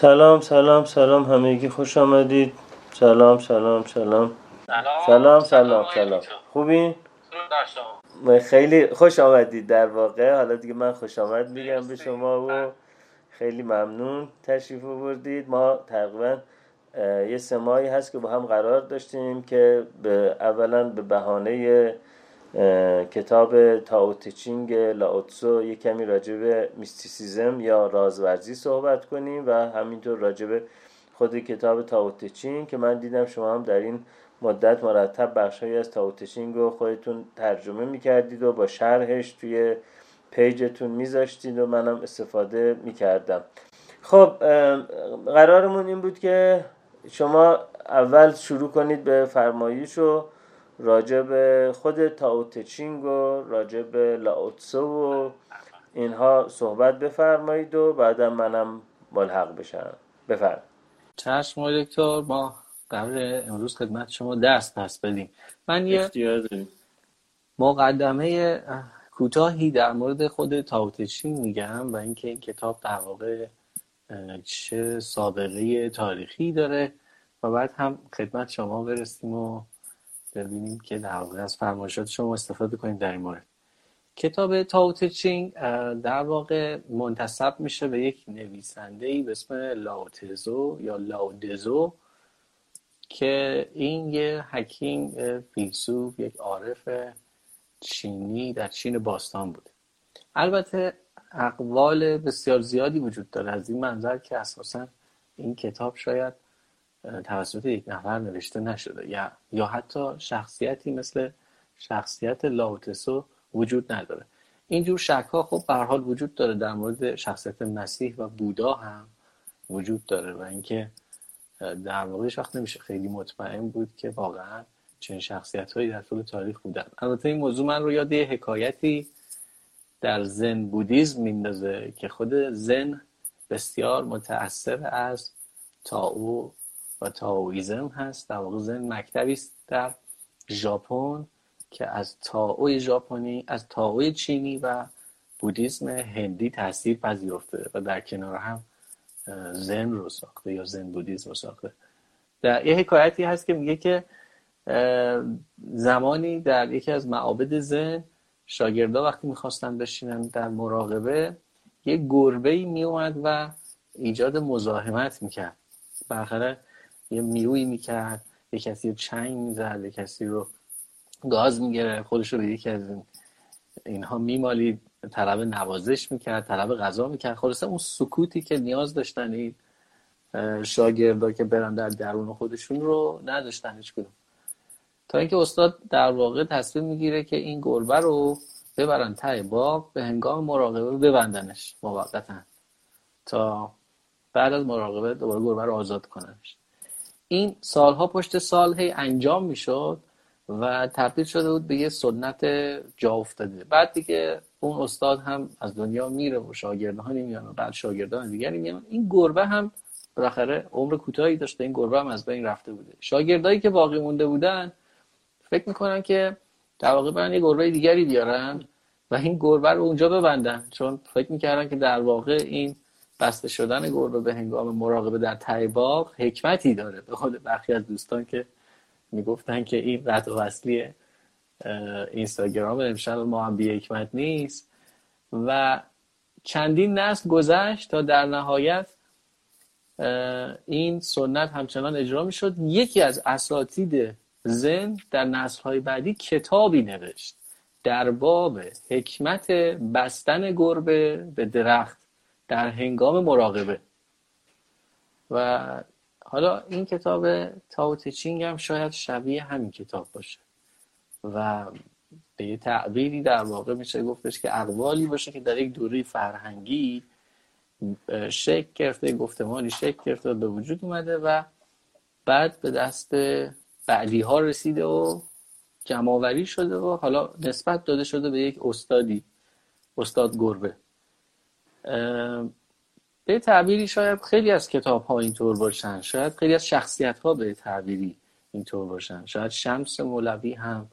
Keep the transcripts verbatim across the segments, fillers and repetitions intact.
سلام سلام سلام همگی، خوش آمدید. سلام سلام سلام سلام سلام سلام خوبین؟ خیلی خوش آمدید در واقع. حالا دیگه من خوش آمد میگم به شما و خیلی ممنون تشریف آوردید. ما تقریبا یه سه ماهی هست که با هم قرار داشتیم که به اولا به بهانه کتاب تائو ته چینگ لائوتسه یک کمی راجع به میستیسیزم یا رازورزی صحبت کنیم و همینطور راجع به خود کتاب تائو ته چینگ که من دیدم شما هم در این مدت مرتب بخشایی از تائو ته چینگ رو خودتون ترجمه میکردید و با شرحش توی پیجتون میذاشتید و منم استفاده میکردم. خب قرارمون این بود که شما اول شروع کنید به فرمایشو راجع به خود تائو ته چینگ و راجع به لائوتسه و اینها صحبت بفرمایید و بعدا منم ملحق بشم. بفرمایید. چشم آقای دکتر، ما قبل امروز خدمت شما درس پس بدیم. من یه مقدمه کوتاهی در مورد خود تائو ته چینگ میگم و اینکه این کتاب در واقع چه سابقه تاریخی داره و بعد هم خدمت شما برسیم و ببینیم که در واقع از فرمایشات شما استفاده کنیم در این مورد. کتاب تائو ته چینگ در واقع منتسب میشه به یک نویسنده‌ای به اسم لائوتسه یا لائوتسه که این یه حکیم فیلسوف، یک عارف چینی در چین باستان بوده. البته اقوال بسیار زیادی وجود داره از این منظر که اساساً این کتاب شاید توسط یک نفر نوشته نشده یا یا حتی شخصیتی مثل شخصیت لائوتسه وجود نداره. اینجور شک‌ها خب به هر حال وجود داره، در مورد شخصیت مسیح و بودا هم وجود داره و اینکه در واقعش وقت نمیشه خیلی مطمئن بود که واقعا چنین شخصیت‌هایی در طول تاریخ بودن. البته این موضوع من رو یاد یه حکایتی در زن بودیسم میندازه که خود زن بسیار متأثر از تائو و تائویزم هست. در واقع زن مکتبی است در ژاپن که از تائوی ژاپنی، از تائوی چینی و بودیسم هندی تاثیر پذیرفته و در کنار هم زن رو ساخته یا زن بودیسم رو ساخته. در یه حکایتی هست که میگه که زمانی در یکی از معابد زن شاگردا وقتی میخواستن بشینن در مراقبه، یه گربه‌ای میومد و ایجاد مزاحمت میکرد. بالاخره یه میویی میکرد، یه کسی رو چنگ میزد، یه کسی رو گاز میگرفت، خودش رو به یکی از اینها میمالید، طلب نوازش میکرد، طلب غذا میکرد. خلاصه اون سکوتی که نیاز داشتن این شاگردا که برن در درون خودشون رو نداشتن هیچ کدوم، تا اینکه استاد در واقع تصمیم میگیره که این گربه رو ببرن ته باغ، به هنگام مراقبه ببندنش موقتاً تا بعد از مراقبه دوباره گربه رو آزاد کننش. این سالها پشت سال هی انجام میشد و تبدیل شده بود به یه سنت جا افتاده. بعد دیگه اون استاد هم از دنیا میره و شاگردان میان و بعد شاگردان دیگری میان. این گربه هم بالاخره عمر کوتاهی داشته، این گربه هم از بین رفته بوده. شاگردایی که باقی مونده بودن فکر میکنن که در واقع برن یه گربه دیگری بیارن و این گربه رو اونجا ببندن، چون فکر میکردن که در واقع این بسته شدن گربه به هنگام مراقبه در ته باغ حکمتی داره. به خود برخی از دوستان که میگفتن که این قطع وصلی اینستاگرام امشب ما هم بی حکمت نیست. و چندین نسل گذشت تا در نهایت این سنت همچنان اجرا میشد. یکی از اساتید زن در نسل‌های بعدی کتابی نوشت در باب حکمت بستن گربه به درخت در هنگام مراقبه. و حالا این کتاب تائو ته چینگ هم شاید شبیه همین کتاب باشه و به یه تعبیری در واقع میشه گفتش که اقوالی باشه که در یک دوره فرهنگی شکل گرفته، گفتمانی شکل گرفته و به وجود اومده و بعد به دست بعلی ها رسیده و جمع‌آوری شده و حالا نسبت داده شده به یک استادی، استاد گربه. به تعبیری شاید خیلی از کتاب ها اینطور باشن، شاید خیلی از شخصیت ها به تعبیری اینطور باشن. شاید شمس مولوی هم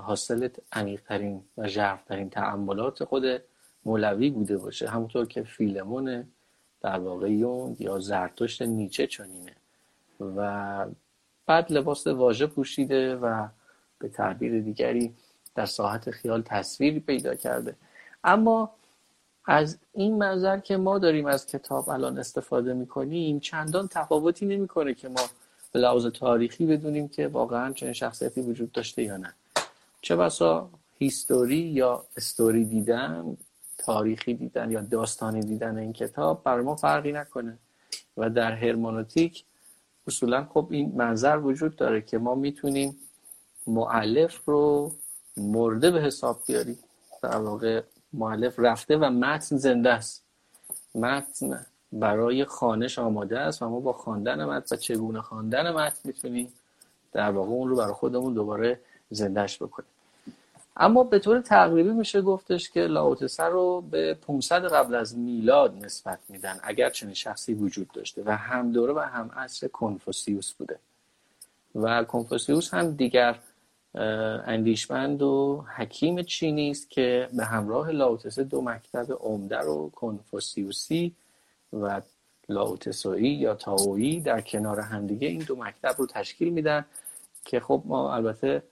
حاصل عمیق‌ترین و ژرف‌ترین تأملات خود مولوی بوده باشه، همونطور که فیلمون در واقع یونگ یا زرتشت نیچه چنینه و بعد لباس واژه پوشیده و به تعبیر دیگری در ساحت خیال تصویری پیدا کرده. اما از این منظر که ما داریم از کتاب الان استفاده میکنیم چندان تفاوتی نمیکنه که ما به لحاظ تاریخی بدونیم که واقعا چنین شخصیتی وجود داشته یا نه. چه بسا هیستوری یا استوری دیدن، تاریخی دیدن یا داستانی دیدن این کتاب برای ما فرقی نکنه. و در هرمنوتیک اصولا خب این منظر وجود داره که ما میتونیم مؤلف رو مرده به حساب بیاریم. در واقع مؤلف رفته و متن زنده است. متن برای خوانش آماده است و ما با خواندن متن و چگونه خواندن متن میتونیم در واقع اون رو برای خودمون دوباره زندهش بکنیم. اما به طور تقریبی میشه گفتش که لائوتسه رو به پانصد قبل از میلاد نسبت میدن، اگر چنین شخصی وجود داشته و هم دوره و هم عصر کنفوسیوس بوده. و کنفوسیوس هم دیگر اندیشمند و حکیم چینی است که به همراه لائوتسه دو مکتب عمده رو، کنفوسیوسی و لائوتسویی یا تائویی، در کنار همدیگه این دو مکتب رو تشکیل میدن که خب ما البته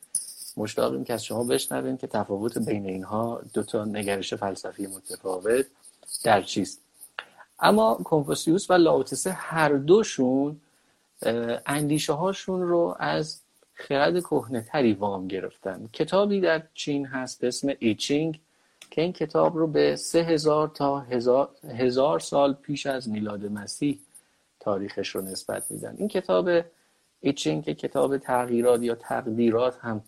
مشتاقیم که از شما بشنویم که تفاوت بین اینها، دو تا نگرش فلسفی متفاوت، در چیست. اما کنفوسیوس و لائوتسه هر دوشون اندیشه هاشون رو از خرد کهنه‌تری وام گرفتن. کتابی در چین هست به اسم ای چینگ که این کتاب رو به سه هزار تا هزار, هزار سال پیش از میلاد مسیح تاریخش رو نسبت میدن. این کتاب ای چینگ که کتاب تغییرات یا تقدیرات هم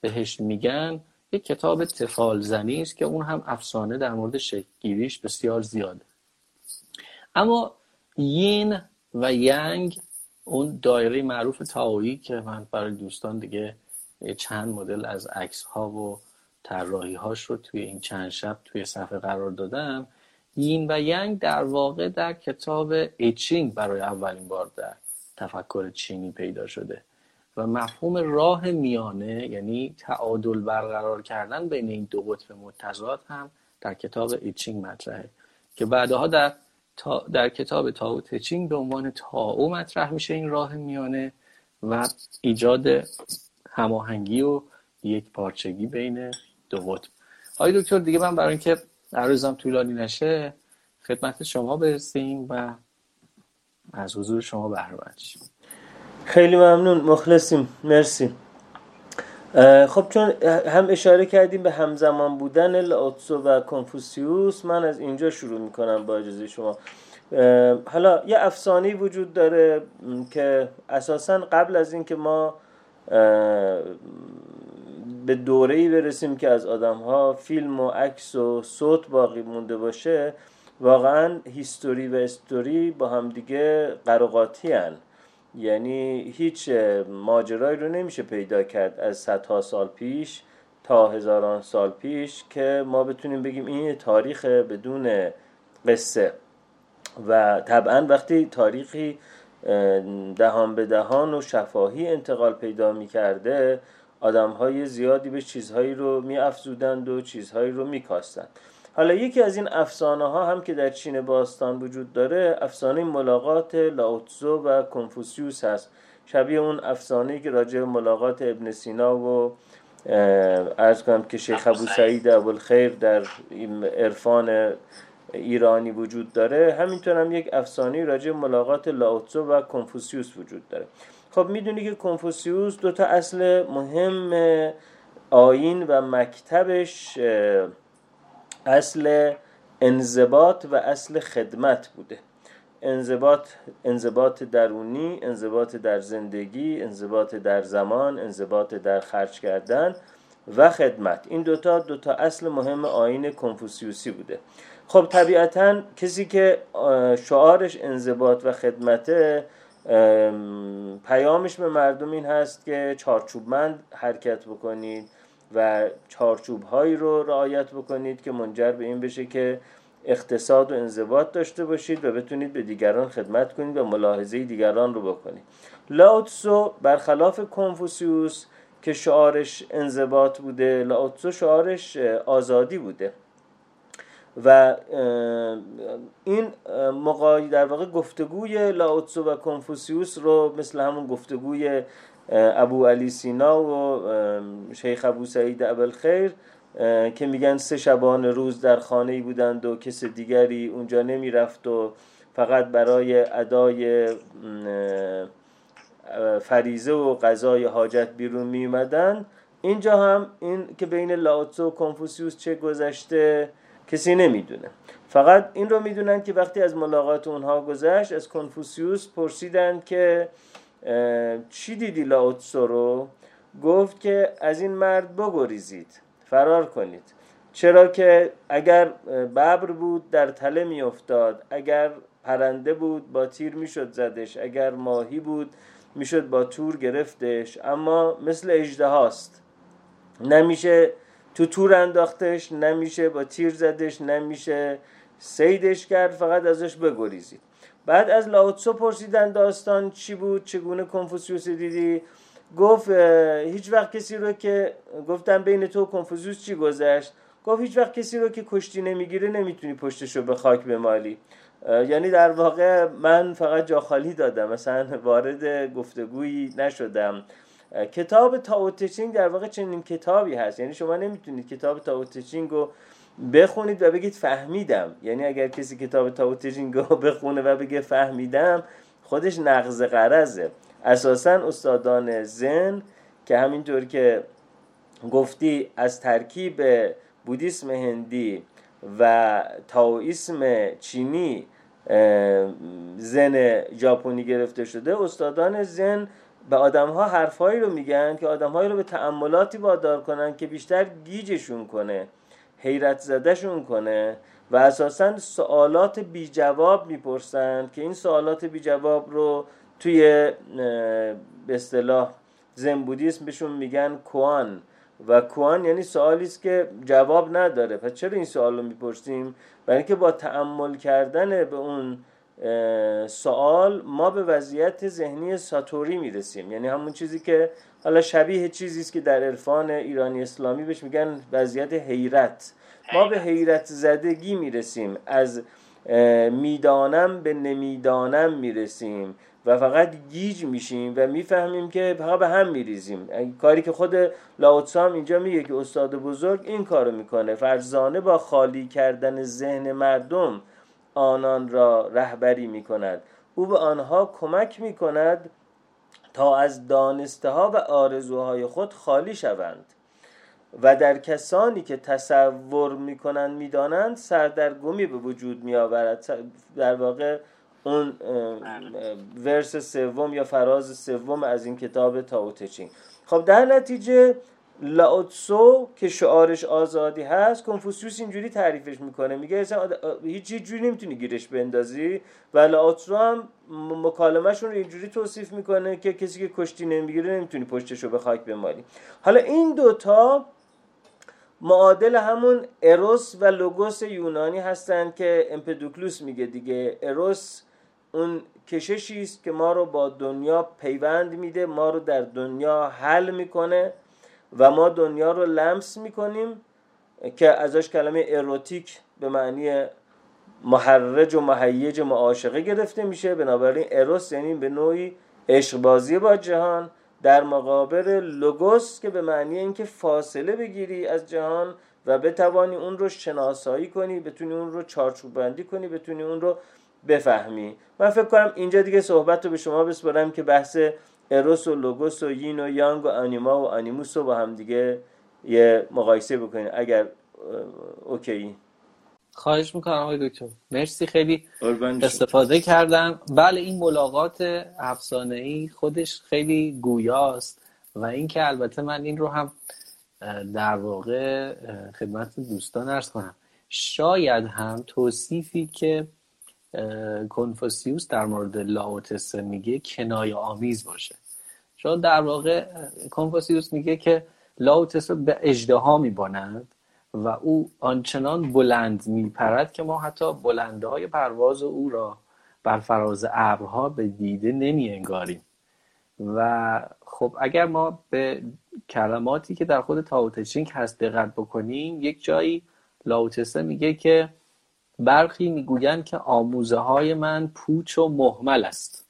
بهش میگن، یک کتاب تفالزنی است که اون هم افسانه در مورد شکل‌گیریش بسیار زیاده. اما یین و یانگ، اون دایره معروف تائویی که من برای دوستان دیگه چند مدل از عکس‌ها و طراحی‌هاش رو توی این چند شب توی صفحه قرار دادم، یین و یانگ در واقع در کتاب ای چینگ برای اولین بار در تفکر چینی پیدا شده و مفهوم راه میانه، یعنی تعادل برقرار کردن بین این دو قطب متضاد، هم در کتاب ای چینگ مطرحه که بعدها در تا در کتاب تائو ته چینگ به عنوان تائو مطرح میشه این راه میانه و ایجاد هماهنگی و یک پارچگی بین دو قطب. آقای دکتر دیگه من برای اینکه عرضم طولانی نشه خدمت شما برسیم و از حضور شما بهره مند شیم. خیلی ممنون، مخلصیم، مرسی. خب چون هم اشاره کردیم به همزمان بودن لائوتسه و کنفوسیوس، من از اینجا شروع میکنم با اجازه شما. حالا یه افسانه‌ای وجود داره که اساساً قبل از این که ما به دوره‌ای برسیم که از آدم‌ها فیلم و عکس و صوت باقی مونده باشه، واقعاً هیستوری و استوری با هم دیگه قراقاتی هن. یعنی هیچ ماجرایی رو نمیشه پیدا کرد از صدها سال پیش تا هزاران سال پیش که ما بتونیم بگیم این تاریخ بدون قصه. و طبعا وقتی تاریخی دهان به دهان و شفاهی انتقال پیدا میکرده، آدمهای زیادی به چیزهایی رو میافزودند و چیزهایی رو میکاستند. حالا یکی از این افسانه ها هم که در چین باستان وجود داره، افسانه ملاقات لائوتسه و کنفوسیوس هست، شبیه اون افسانه‌ای که راجع به ملاقات ابن سینا و عرض کنم که شیخ ابوسعید ابوالخیر در عرفان ایرانی وجود داره، همینطور هم یک افسانه راجع به ملاقات لائوتسه و کنفوسیوس وجود داره. خب میدونی که کنفوسیوس دو تا اصل مهم آیین و مکتبش اصل انضباط و اصل خدمت بوده. انضباط، انضباط درونی، انضباط در زندگی، انضباط در زمان، انضباط در خرج کردن و خدمت. این دوتا دوتا اصل مهم آیین کنفوسیوسی بوده. خب طبیعتاً کسی که شعارش انضباط و خدمته، پیامش به مردم این هست که چارچوبمند حرکت بکنید و چارچوب هایی رو رعایت بکنید که منجر به این بشه که اقتصاد و انضباط داشته باشید و بتونید به دیگران خدمت کنید و ملاحظه دیگران رو بکنید. لائوتسه برخلاف کنفوسیوس که شعارش انضباط بوده، لائوتسه شعارش آزادی بوده و این مقایسه در واقع گفتگوی لائوتسه و کنفوسیوس رو مثل همون گفتگوی ابو علی سینا و شیخ ابو سعید ابوالخیر که میگن سه شبانه روز در خانه‌ای بودند و کس دیگری اونجا نمیرفت و فقط برای ادای فریضه و قضای حاجت بیرون میومدن. اینجا هم این که بین لائوتسه و کنفوسیوس چه گذشته کسی نمیدونه، فقط این رو میدونن که وقتی از ملاقات اونها گذشت از کنفوسیوس پرسیدن که چی دیدی لائوتسه رو؟ گفت که از این مرد بگریزید، فرار کنید، چرا که اگر ببر بود در تله میافتاد، اگر پرنده بود با تیر میشد زدش، اگر ماهی بود میشد با تور گرفتش، اما مثل اژدهاست، نمیشه تو تور انداختش، نمیشه با تیر زدش، نمیشه صیدش کرد، فقط ازش بگریزید. بعد از لائوتسه پرسیدن داستان چی بود، چگونه کنفوسیوس دیدی؟ گفت هیچ وقت کسی رو که گفتم بین تو و کنفوسیوس چی گذشت، گفت هیچ وقت کسی رو که کشتی نمیگیره نمیتونی پشتشو به خاک بمالی. یعنی در واقع من فقط جا خالی دادم، مثلا وارد گفتگویی نشدم. کتاب تائو ته چینگ در واقع چنین کتابی هست، یعنی شما نمیتونید کتاب تائو ته چینگ رو بخونید و بگید فهمیدم. یعنی اگر کسی کتاب تائو ته چینگ رو بخونه و بگه فهمیدم، خودش نقض غرضه. اساساً استادان زن که همینطور که گفتی از ترکیب بودیسم هندی و تائویسم چینی زن ژاپنی گرفته شده، استادان زن به آدم‌ها حرفایی رو میگن که آدم‌های رو به تأملاتی وادار کنن که بیشتر گیجشون کنه، حیرت زدهشون کنه، و اساساً سوالات بی جواب میپرسن که این سوالات بی جواب رو توی به اصطلاح زن بودیسم بهشون میگن کوان، و کوان یعنی سوالی است که جواب نداره. پس چرا این سوال رو میپرسیم؟ برای اینکه با تأمل کردن به اون سوال ما به وضعیت ذهنی ساتوری میرسیم، یعنی همون چیزی که حالا شبیه چیزی است که در عرفان ایرانی اسلامی بهش میگن وضعیت حیرت. ما به حیرت زدگی میرسیم، از میدانم به نمیدانم میرسیم و فقط گیج میشیم و میفهمیم که فقط به هم میریزیم. کاری که خود لائوتسه هم اینجا میگه که استاد بزرگ این کارو میکنه، فرزانه با خالی کردن ذهن مردم آنان را رهبری میکند، او به آنها کمک میکند تا از دانسته ها و آرزوهای خود خالی شوند و در کسانی که تصور میکنند میدانند سردرگمی به وجود میآورد. در واقع اون ورس سوم یا فراز سوم از این کتاب تائو ته چینگ. خب در نتیجه لائوتسه که شعارش آزادی هست، کنفوسیوس اینجوری تعریفش میکنه، میگه اصلا هیچ جوری نمیتونی گیرش بندازی، و لائوتسه هم مکالمه‌شون رو اینجوری توصیف میکنه که کسی که کشتی نمیگیره نمیتونی پشتشو به خاک بمالی. حالا این دوتا معادل همون اروس و لوگوس یونانی هستن که امپدوکلوس میگه دیگه. اروس اون کششی است که ما رو با دنیا پیوند میده، ما رو در دنیا حل میکنه و ما دنیا رو لمس میکنیم، که ازش کلمه اروتیک به معنی محرج و مهیج معاشقه گرفته میشه. بنابراین اروس یعنی به نوعی عشقبازی با جهان، در مقابل لوگوس که به معنی اینکه فاصله بگیری از جهان و بتوانی اون رو شناسایی کنی، بتونی اون رو چارچوب بندی کنی، بتونی اون رو بفهمی. من فکر کنم اینجا دیگه صحبت رو به شما بسپارم که بحث اروس و لوگوس و یین و یانگ و آنیما و آنیموس رو با هم دیگه یه مقایسه بکنید اگر اوکی. خواهش میکنم آقای دکتر، مرسی، خیلی استفاده کردم. بله این ملاقات افسانه‌ای خودش خیلی گویاست، و اینکه البته من این رو هم در واقع خدمت دوستان عرض کنم، شاید هم توصیفی که کنفوسیوس در مورد لائوتسه میگه کنایه آمیز باشه، چون در واقع کنفوسیوس میگه که لائوتسه به اژدها میباند و او آنچنان بلند میپرد که ما حتی بلنده های پرواز او را بر فراز ابرها به دیده نمی انگاریم. و خب اگر ما به کلماتی که در خود تائو ته چینگ هست دقت بکنیم، یک جایی لائوتسه میگه که برخی میگویند که آموزه های من پوچ و مهمل است.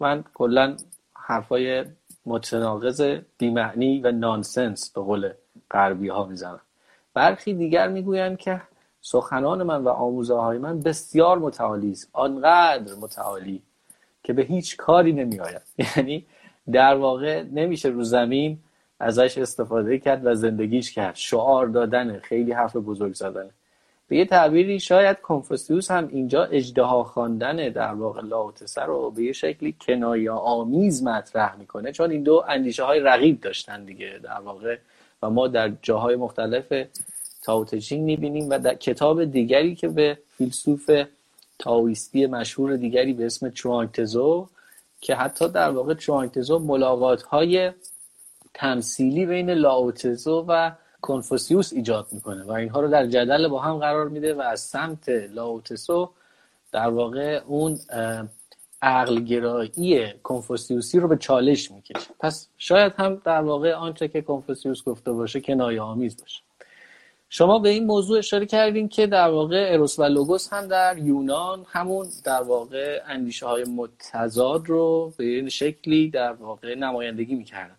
من کلا حرفای متناقض بی‌معنی و نانسنس به قول غربی ها میزنم. برخی دیگر میگویند که سخنان من و آموزه های من بسیار متعالی است، آنقدر متعالی که به هیچ کاری نمی آید. یعنی در واقع نمیشه رو زمین ازش استفاده کرد و زندگیش کرد. شعار دادن، خیلی حرف بزرگ زدنه. به یه تعبیری شاید کنفوسیوس هم اینجا اژدها خواندن در واقع لائوتسه رو به یه شکلی کنایه آمیز مطرح میکنه، چون این دو اندیشه های رقیب داشتن دیگه در واقع، و ما در جاهای مختلف تائو ته چینگ میبینیم و در کتاب دیگری که به فیلسوف تائویستی مشهور دیگری به اسم چوانگ تزو، که حتی در واقع چوانگ تزو ملاقات های تمثیلی بین لائوتسه و کنفوسیوس ایجاد میکنه و اینها رو در جدل با هم قرار میده و از سمت لائوتسه در واقع اون عقل گرایی کنفوسیوسی رو به چالش میکشه. پس شاید هم در واقع آنچه که کنفوسیوس گفته باشه کنایه آمیز باشه. شما به این موضوع اشاره کردین که در واقع اروس و لوگوس هم در یونان همون در واقع اندیشه های متضاد رو به این شکلی در واقع نمایندگی میکردن.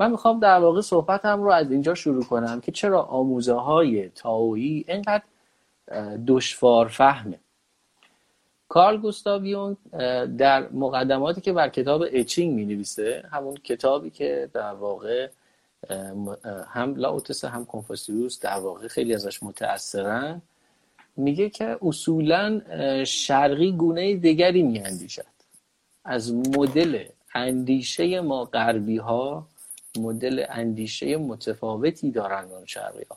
من میخوام در واقع صحبتم رو از اینجا شروع کنم که چرا آموزه های تائویی اینقدر دشوار فهمه. کارل گوستاو یونگ در مقدماتی که بر کتاب ای چینگ می نویسه، همون کتابی که در واقع هم لائوتسه هم کنفوسیوس در واقع خیلی ازش متأثرن، میگه که اصولاً شرقی گونه دیگری می اندیشد. از مدل اندیشه ما غربی ها مدل اندیشه متفاوتی دارند اون شرقی ها.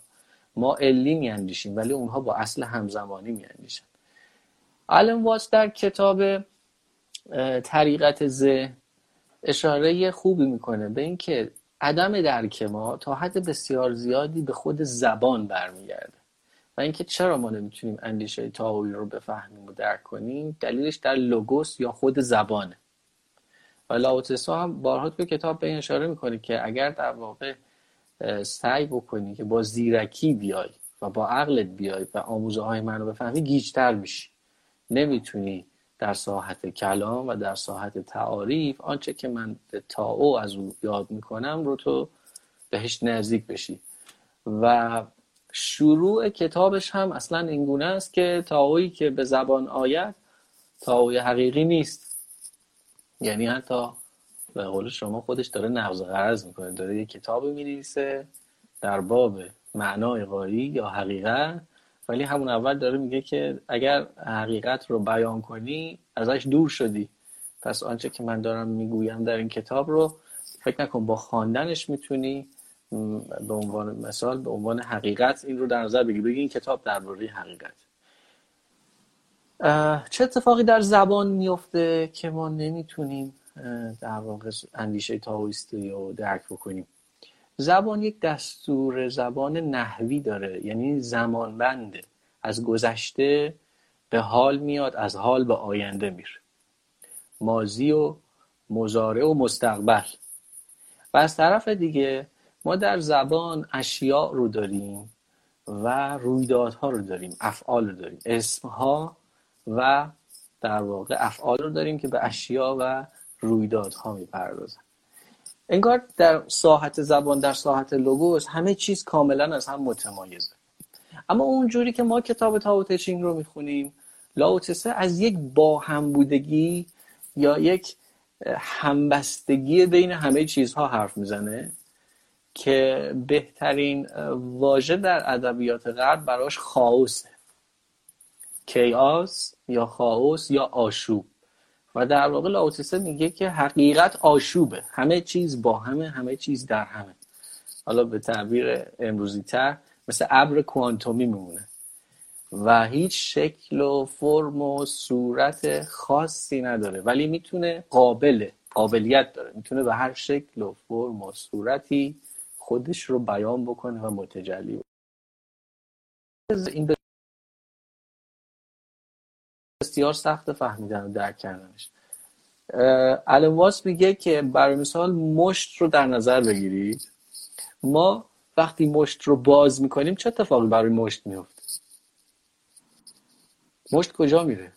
ما علی می اندیشیم ولی اونها با اصل همزمانی می اندیشن. آلن واتس در کتاب طریقت ذهن اشاره خوبی میکنه به اینکه عدم درک ما تا حد بسیار زیادی به خود زبان برمیگرده و اینکه چرا ما نمیتونیم اندیشه تائویی رو بفهمیم و درک کنیم دلیلش در لوگوس یا خود زبانه. و لائوتسه هم بارها توی کتاب به این اشاره میکنه که اگر در واقع سعی بکنی که با زیرکی بیای و با عقلت بیای و آموزه های من رو بفهمی گیج‌تر میشی، نمیتونی در ساحت کلام و در ساحت تعاریف آنچه که من تائو از اون یاد میکنم رو تو بهش نزدیک بشی. و شروع کتابش هم اصلا اینگونه است که تائویی که به زبان آید تائوی حقیقی نیست. یعنی حتی به قول شما خودش داره نقض غرض میکنه، داره یک کتابی مینویسه در باب معنای غایی یا حقیقت، ولی همون اول داره میگه که اگر حقیقت رو بیان کنی ازش دور شدی. پس آنچه که من دارم میگویم در این کتاب رو فکر نکن با خواندنش میتونی به عنوان مثال به عنوان حقیقت این رو در نظر بگی، بگی این کتاب درباره حقیقت. چه اتفاقی در زبان میفته که ما نمیتونیم در واقع اندیشه تائویستی رو درک بکنیم؟ زبان یک دستور زبان نحوی داره، یعنی زمان بنده، از گذشته به حال میاد، از حال به آینده میره، ماضی و مضارع و مستقبل. و از طرف دیگه ما در زبان اشیاء رو داریم و رویدادها رو داریم، افعال رو داریم، اسمها و در واقع افعال رو داریم که به اشیاء و رویدادها میپردازن. انگار در ساحت زبان، در ساحت لوگوس همه چیز کاملا از هم متمایزه. اما اونجوری که ما کتاب تائو ته چینگ رو میخونیم، لائوتسه از یک باهمبودگی یا یک همبستگی بین همه چیزها حرف میزنه که بهترین واژه در ادبیات غرب براش خاوسه، کیاس یا خاوس یا آشوب. و در واقع لائوتسه میگه که حقیقت آشوبه، همه چیز با همه، همه چیز در همه. حالا به تعبیر امروزی تر مثل ابر کوانتومی میمونه و هیچ شکل و فرم و صورت خاصی نداره، ولی میتونه قابله، قابلیت داره، میتونه به هر شکل و فرم و صورتی خودش رو بیان بکنه و متجلی بکنه. این بسیار سخت فهمیدن و درک کردنش. الواس میگه که برای مثال مشت رو در نظر بگیرید. ما وقتی مشت رو باز میکنیم چه اتفاقی برای مشت میفته؟ مشت کجا میره؟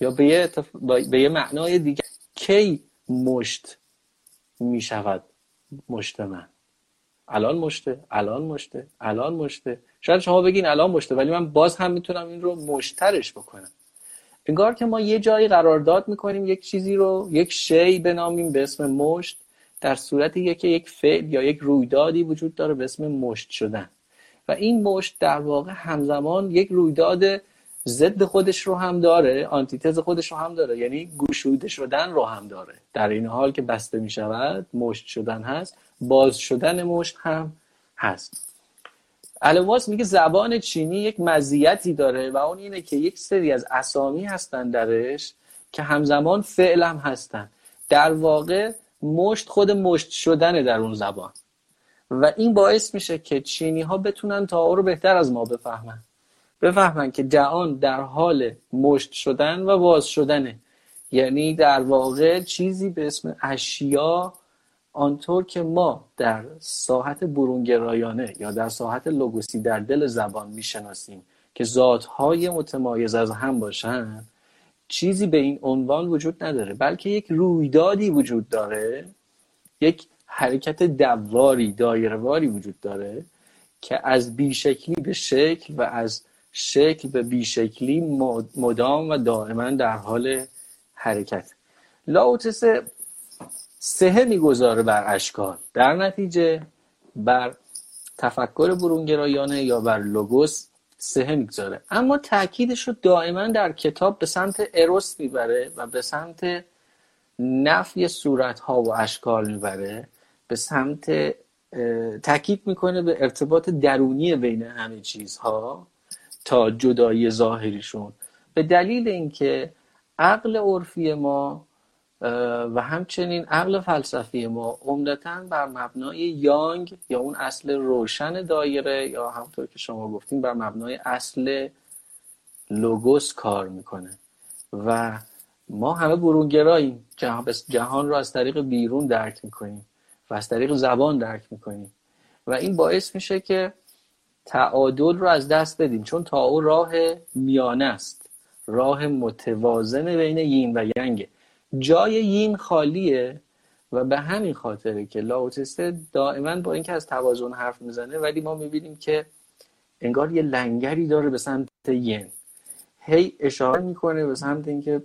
یا به یه, اتف... به یه معنای دیگه کی مشت میشود مشت من؟ الان مشته، الان مشته، الان مشته. شاید شما بگین الان مشته، ولی من باز هم میتونم این رو مشترش بکنم. انگار که ما یه جایی قرارداد میکنیم یک چیزی رو، یک شی بنامیم به اسم مشت، در صورتی که یک فعل یا یک رویدادی وجود داره به اسم مشت شدن. و این مشت در واقع همزمان یک رویداد ضد خودش رو هم داره، آنتیتز خودش رو هم داره، یعنی گشوده شدن رو هم داره. در این حال که بسته می شود مشت شدن هست، باز شدن مشت هم هست. الواس میگه زبان چینی یک مزیتی داره و اون اینه که یک سری از اسامی هستن درش که همزمان فعل هم هستن. در واقع مشت خود مشت شدنه در اون زبان و این باعث میشه که چینی ها بتونن تائو رو بهتر از ما بفهمن، بفهمن که جهان در حال مشت شدن و باز شدنه. یعنی در واقع چیزی به اسم اشیا آنطور که ما در ساحت برونگرایانه یا در ساحت لوگوسی در دل زبان میشناسیم که ذاتهای متمایز از هم باشن، چیزی به این عنوان وجود نداره، بلکه یک رویدادی وجود داره، یک حرکت دواری دایره‌واری وجود داره که از بیشکلی به شکل و از شکل به بیشکلی مدام و دائما در حال حرکت. لائوتسه سهه میگذاره بر اشکال، در نتیجه بر تفکر برونگرایانه یا بر لوگوس سهه میگذاره، اما تأکیدش رو دائما در کتاب به سمت اروس میبره و به سمت نفی صورتها و اشکال میبره، به سمت تأکید میکنه به ارتباط درونی بین همه چیزها تا جدایی ظاهریشون، به دلیل اینکه عقل عرفی ما و همچنین عقل فلسفی ما عمدتاً بر مبنای یانگ یا اون اصل روشن دایره یا همطور که شما گفتیم بر مبنای اصل لوگوس کار میکنه و ما همه برونگراییم، جهان رو از طریق بیرون درک میکنیم و از طریق زبان درک میکنیم و این باعث میشه که تعادل رو از دست بدیم، چون تائو راه میانه است، راه متوازن بین یین و یانگه، جای یین خالیه و به همین خاطره که لائوتسه دائما با اینکه از توازن حرف میزنه ولی ما میبینیم که انگار یه لنگری داره به سمت یین، هی اشاره میکنه به سمت اینکه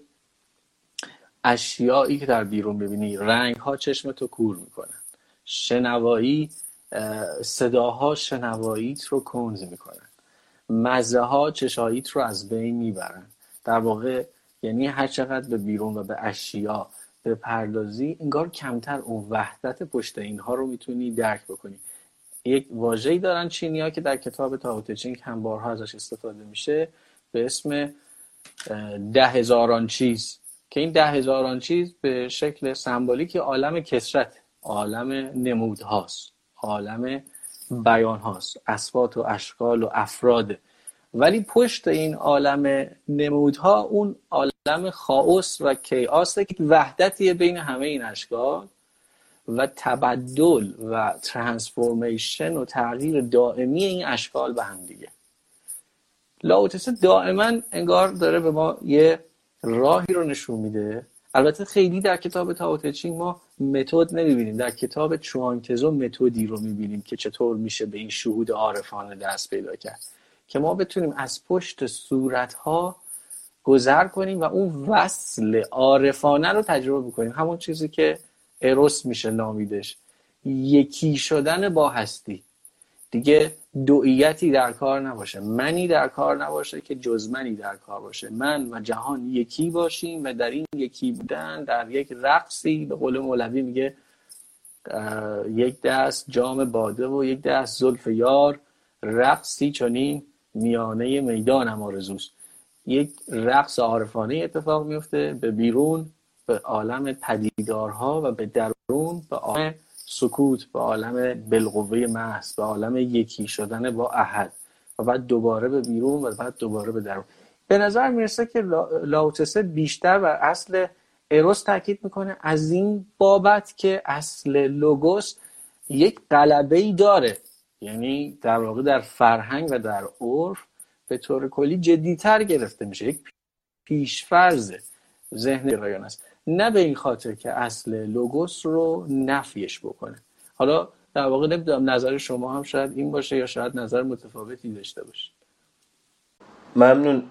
اشیایی که در بیرون ببینی، رنگ ها چشمتو کور میکنن، شنوایی صداها شنواییت رو کنز میکنن، مزه ها چشاییت رو از بین میبرن. در واقع یعنی هر چقدر به بیرون و به اشیا به پردازی، انگار کمتر اون وحدت پشت اینها رو میتونی درک بکنی. یک واژه‌ای دارن چینی‌ها که در کتاب تائو ته چینگ هم بارها ازش استفاده میشه به اسم ده هزاران چیز، که این ده هزاران چیز به شکل سمبولیک عالم کثرت، عالم نمودهاست، عالم بیانهاست، اصوات و اشکال و افراد، ولی پشت این عالم نمودها اون عالم خاوس و کیاسه که وحدتیه بین همه این اشکال و تبدل و ترانسفورمیشن و تغییر دائمی این اشکال به هم دیگه. لائوتسه دائما انگار داره به ما یه راهی رو نشون میده. البته خیلی در کتاب تائو ته چینگ ما متد نمیبینیم، در کتاب چوانگ تزو متدی رو میبینیم که چطور میشه به این شهود عارفانه دست پیدا کرد که ما بتونیم از پشت صورتها گذر کنیم و اون وصل عارفانه رو تجربه بکنیم، همون چیزی که اروس میشه نامیدش، یکی شدن با هستی، دیگه دوئیتی در کار نباشه، منی در کار نباشه که جز منی در کار باشه، من و جهان یکی باشیم و در این یکی بودن در یک رقصی، به قول مولوی میگه یک دست جام باده و یک دست زلف یار، رقصی چنین میانه میدانم آرزوست. یک رقص عارفانه اتفاق میفته، به بیرون به عالم پدیدارها و به درون به عالم سکوت، به عالم بالقوه محض، به عالم یکی شدن با احد و بعد دوباره به بیرون و بعد دوباره به درون. به نظر میرسه که لائوتسه بیشتر بر اصل اروس تاکید میکنه از این بابت که اصل لوگوس یک غلبه‌ای داره، یعنی در واقع در فرهنگ و در عرف به طور کلی جدی‌تر گرفته میشه، یک پیشفرض ذهن رایان است، نه به این خاطر که اصل لوگوس رو نفیش بکنه. حالا در واقع نمیدونم نظر شما هم شاید این باشه یا شاید نظر متفاوتی داشته باشید. ممنون.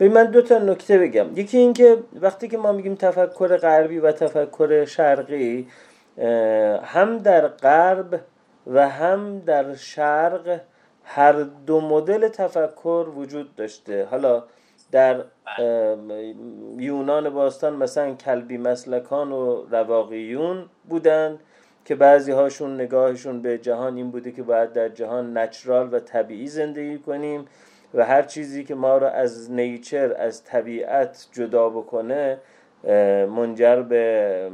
ببین من دو تا نکته بگم. یکی این که وقتی که ما میگیم تفکر غربی و تفکر شرقی، هم در غرب و هم در شرق هر دو مدل تفکر وجود داشته. حالا در یونان باستان مثلا کلبی مسلکان و رواقیون بودن که بعضی هاشون نگاهشون به جهان این بوده که باید در جهان نچرال و طبیعی زندگی کنیم و هر چیزی که ما رو از نیچر، از طبیعت جدا بکنه منجر به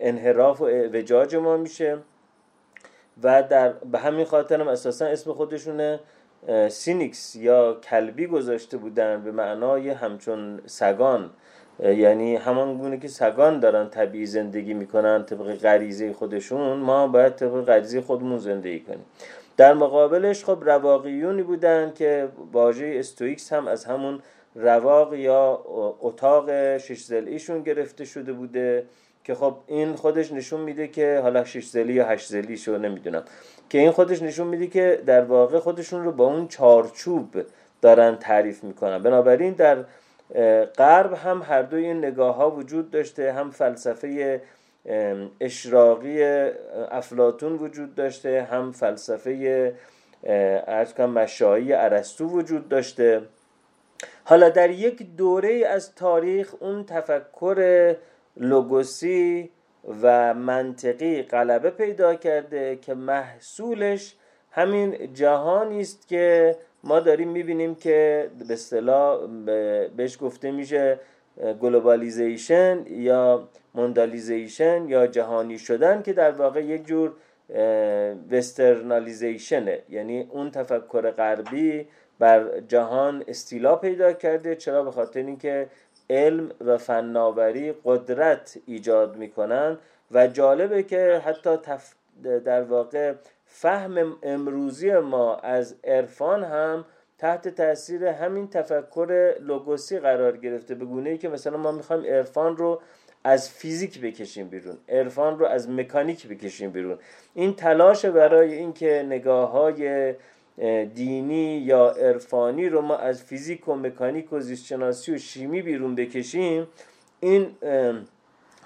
انحراف و اعوجاج ما میشه و در به همین خاطر هم اساسا اسم خودشونه سینیکس یا کلبی گذاشته بودن، به معنای همچون سگان، یعنی همان گونه که سگان دارن طبیعی زندگی میکنن طبق غریزه خودشون، ما باید طبق غریزه خودمون زندگی کنیم. در مقابلش خب رواقیونی بودن که واژه استویکس هم از همون رواق یا اتاق شش ضلعیشون گرفته شده بوده که خب این خودش نشون میده که حالا شش ضلعی یا هشت ضلعی شو نمیدونم، که این خودش نشون میده که در واقع خودشون رو با اون چارچوب دارن تعریف میکنن. بنابراین در غرب هم هر دوی این نگاه ها وجود داشته، هم فلسفه اشراقی افلاطون وجود داشته، هم فلسفه ارسطو مشایی ارسطو وجود داشته. حالا در یک دوره از تاریخ اون تفکر لوگوسی و منطقی غلبه پیدا کرده که محصولش همین جهانی است که ما داریم میبینیم که به اصطلاح بهش گفته میشه گلوبالیزیشن یا موندالیزیشن یا جهانی شدن، که در واقع یک جور وسترنالیزیشنه، یعنی اون تفکر غربی بر جهان استیلا پیدا کرده. چرا؟ به خاطر اینکه علم و فناوری قدرت ایجاد میکنن و جالبه که حتی تف... در واقع فهم امروزی ما از عرفان هم تحت تاثیر همین تفکر لوگوسی قرار گرفته، به گونه ای که مثلا ما میخوایم عرفان رو از فیزیک بکشیم بیرون، عرفان رو از مکانیک بکشیم بیرون. این تلاش برای اینکه نگاه‌های دینی یا عرفانی رو ما از فیزیک و مکانیک و زیستشناسی و شیمی بیرون بکشیم، این